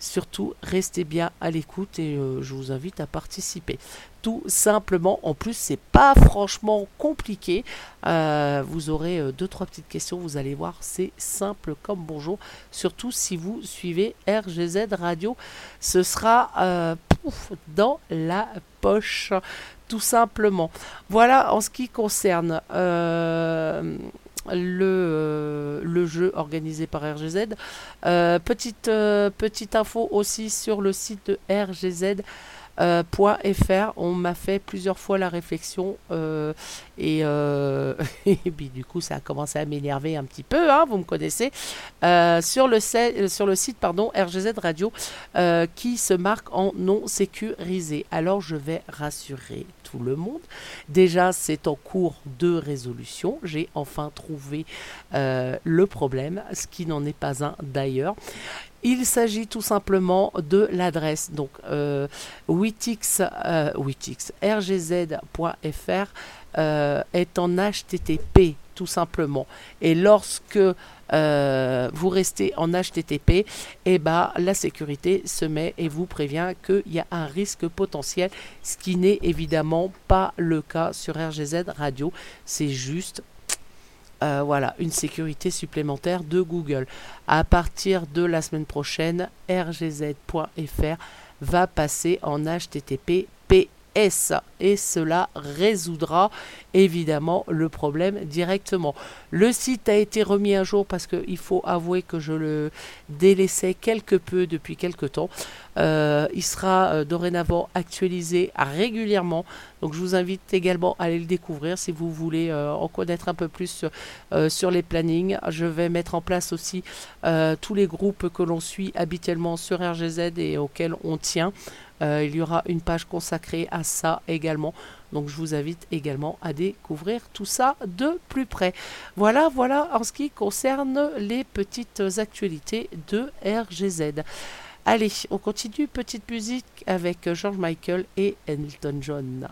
surtout, restez bien à l'écoute et je vous invite à participer. Tout simplement, en plus, c'est pas franchement compliqué. Vous aurez 2-3 petites questions, vous allez voir, c'est simple comme bonjour. Surtout si vous suivez RGZ Radio, ce sera dans la poche, tout simplement. Voilà en ce qui concerne... Le jeu organisé par RGZ. Petite info aussi sur le site de RGZ.fr. On m'a fait plusieurs fois la réflexion et puis du coup ça a commencé à m'énerver un petit peu, hein, vous me connaissez. Sur le site RGZ Radio qui se marque en non sécurisé. Alors je vais rassurer tout le monde. Déjà, c'est en cours de résolution. J'ai enfin trouvé le problème, ce qui n'en est pas un d'ailleurs. Il s'agit tout simplement de l'adresse. Donc, Weetix, rgz.fr est en HTTP, tout simplement. Et lorsque vous restez en HTTP, la sécurité se met et vous prévient qu'il y a un risque potentiel, ce qui n'est évidemment pas le cas sur RGZ Radio. C'est juste... une sécurité supplémentaire de Google. À partir de la semaine prochaine, rgz.fr va passer en HTTPS et cela résoudra évidemment le problème directement. Le site a été remis à jour parce qu'il faut avouer que je le délaissais quelque peu depuis quelque temps. Il sera dorénavant actualisé régulièrement. Donc je vous invite également à aller le découvrir si vous voulez en connaître un peu plus sur les plannings. Je vais mettre en place aussi tous les groupes que l'on suit habituellement sur RGZ et auxquels on tient. Il y aura une page consacrée à ça également. Donc je vous invite également à découvrir tout ça de plus près. Voilà en ce qui concerne les petites actualités de RGZ. Allez, on continue, petite musique avec George Michael et Elton John.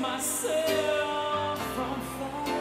Myself from falling.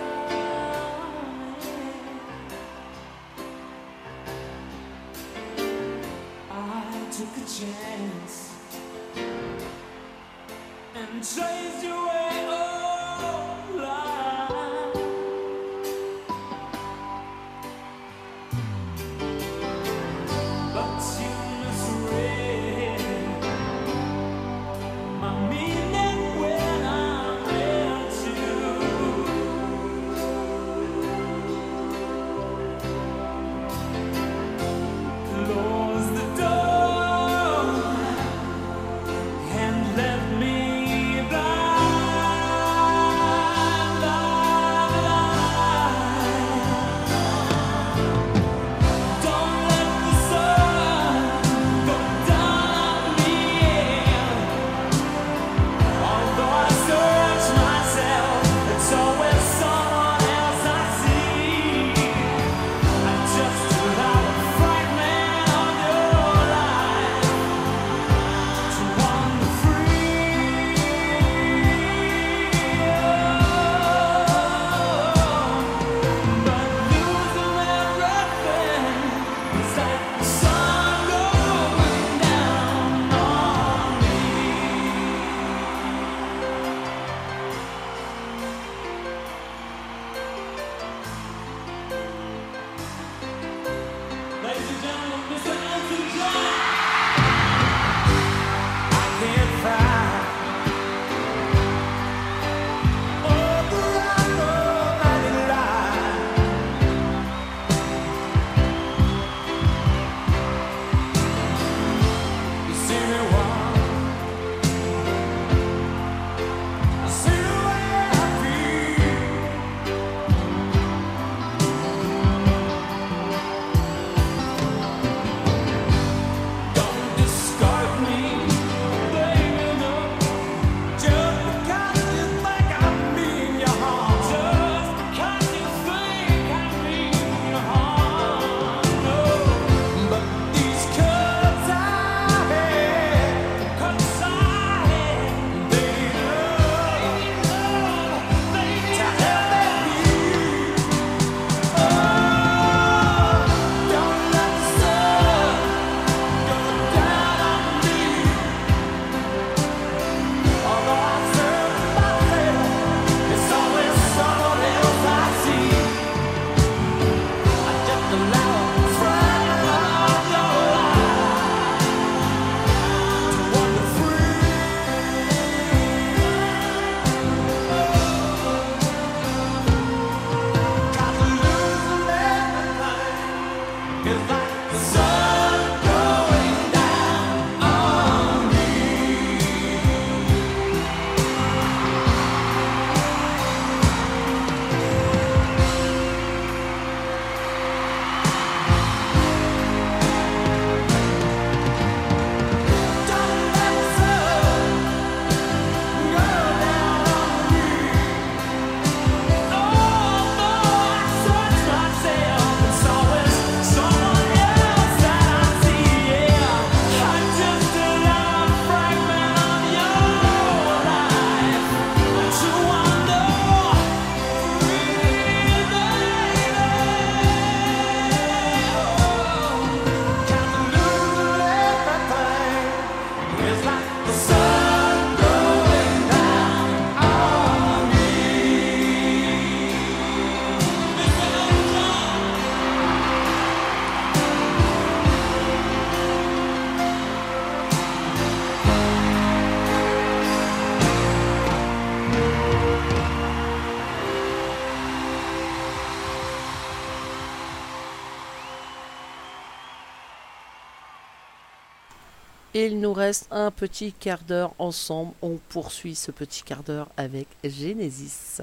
Et il nous reste un petit quart d'heure ensemble. On poursuit ce petit quart d'heure avec Genesis.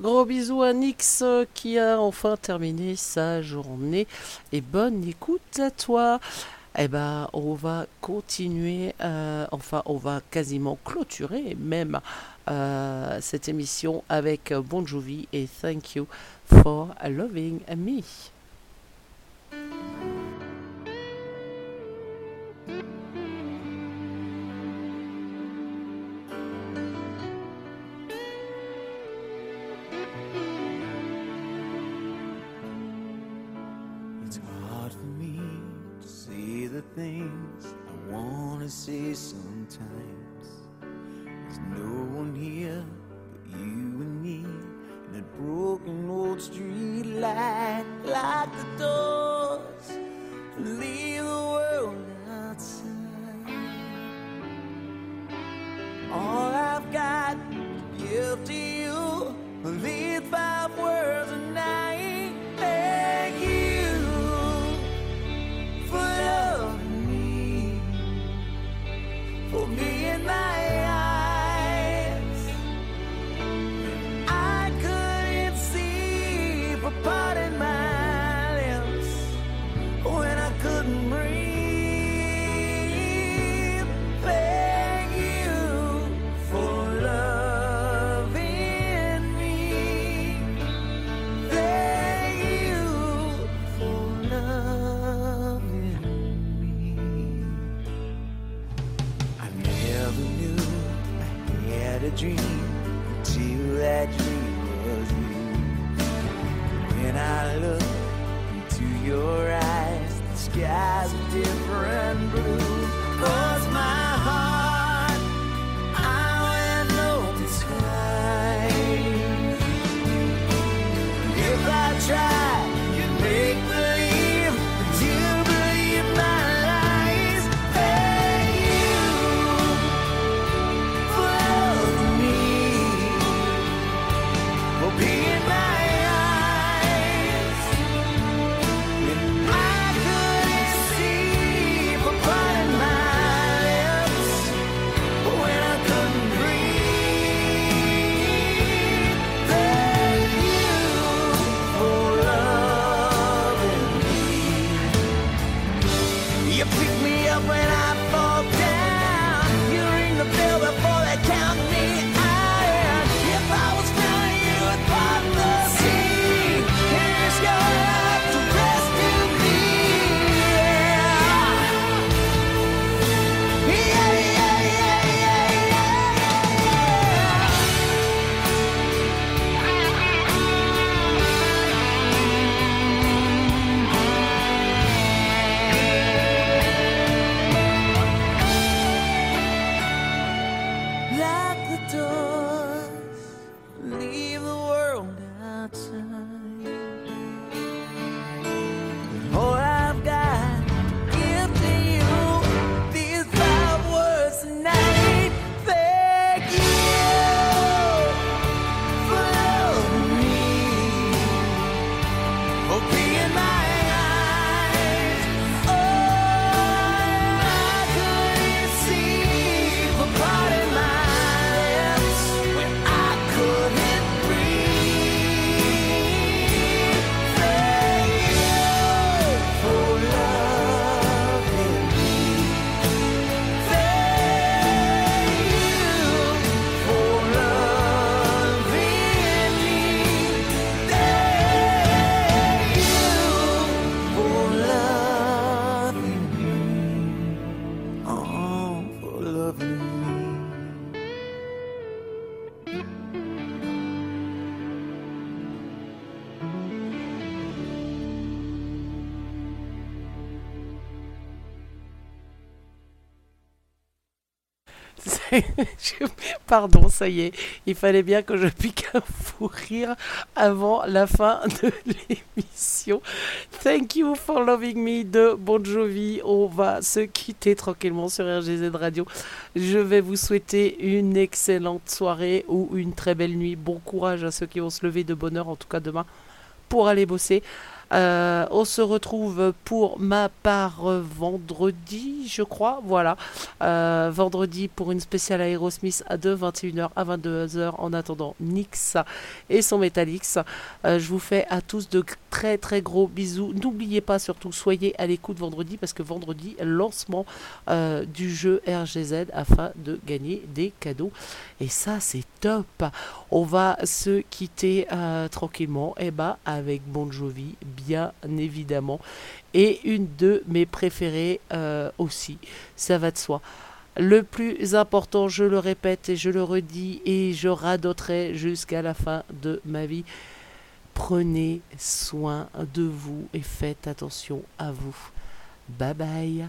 Gros bisous à Nix qui a enfin terminé sa journée et bonne écoute à toi. Eh ben, on va continuer, on va quasiment clôturer même cette émission avec Bon Jovi et Thank You for Loving Me. things I wanna say sometimes. There's no one here but you and me, and that broken old street light. Lock the doors and leave the world outside. All I've got to give to you are these 5 words a night. Thank you for loving me, for being my eyes. I couldn't see for parting my lips when I couldn't breathe. Thank you for loving me. Thank you for loving me. I never knew I had a dream until that dream was you. When I looked into your eyes, the sky's a different blue. 'Cause my heart, I went up this high. If I try, you make believe, you believe my lies. Thank you for loving me, for being my eyes. I couldn't see for parting my lips when I couldn't breathe. Thank you for loving me. You pick me up when I fall down. You ring the bell before they count me out. If I was drowning, you would pop the sea. Here's your love to rescue me. Yeah, yeah, yeah, yeah, yeah, yeah. Lock the doors, leave the world outside. All I've got to give to you, these 5 words tonight. Thank you for loving me, for being my eyes. Oh, I couldn't see for parting my lips when I couldn't breathe. Thank you for loving me. Thank you for loving me. Thank you for loving me. Oh, for loving me. Pardon, ça y est, il fallait bien que je pique un fou rire avant la fin de l'émission. Thank you for loving me de Bon Jovi. On va se quitter tranquillement sur RGZ Radio. Je vais vous souhaiter une excellente soirée ou une très belle nuit. Bon courage à ceux qui vont se lever de bonne heure, en tout cas demain, pour aller bosser. On se retrouve pour ma part vendredi, je crois, voilà, vendredi pour une spéciale Aerosmith de 21h à 22h, en attendant Nix et son Metallica. Je vous fais à tous de très très gros bisous. N'oubliez pas surtout, soyez à l'écoute vendredi, parce que vendredi, lancement du jeu RGZ afin de gagner des cadeaux, et ça c'est top. On va se quitter tranquillement, et bah avec Bon Jovi, bien évidemment, et une de mes préférées aussi, ça va de soi. Le plus important, je le répète et je le redis et je radoterai jusqu'à la fin de ma vie: prenez soin de vous et faites attention à vous. Bye bye.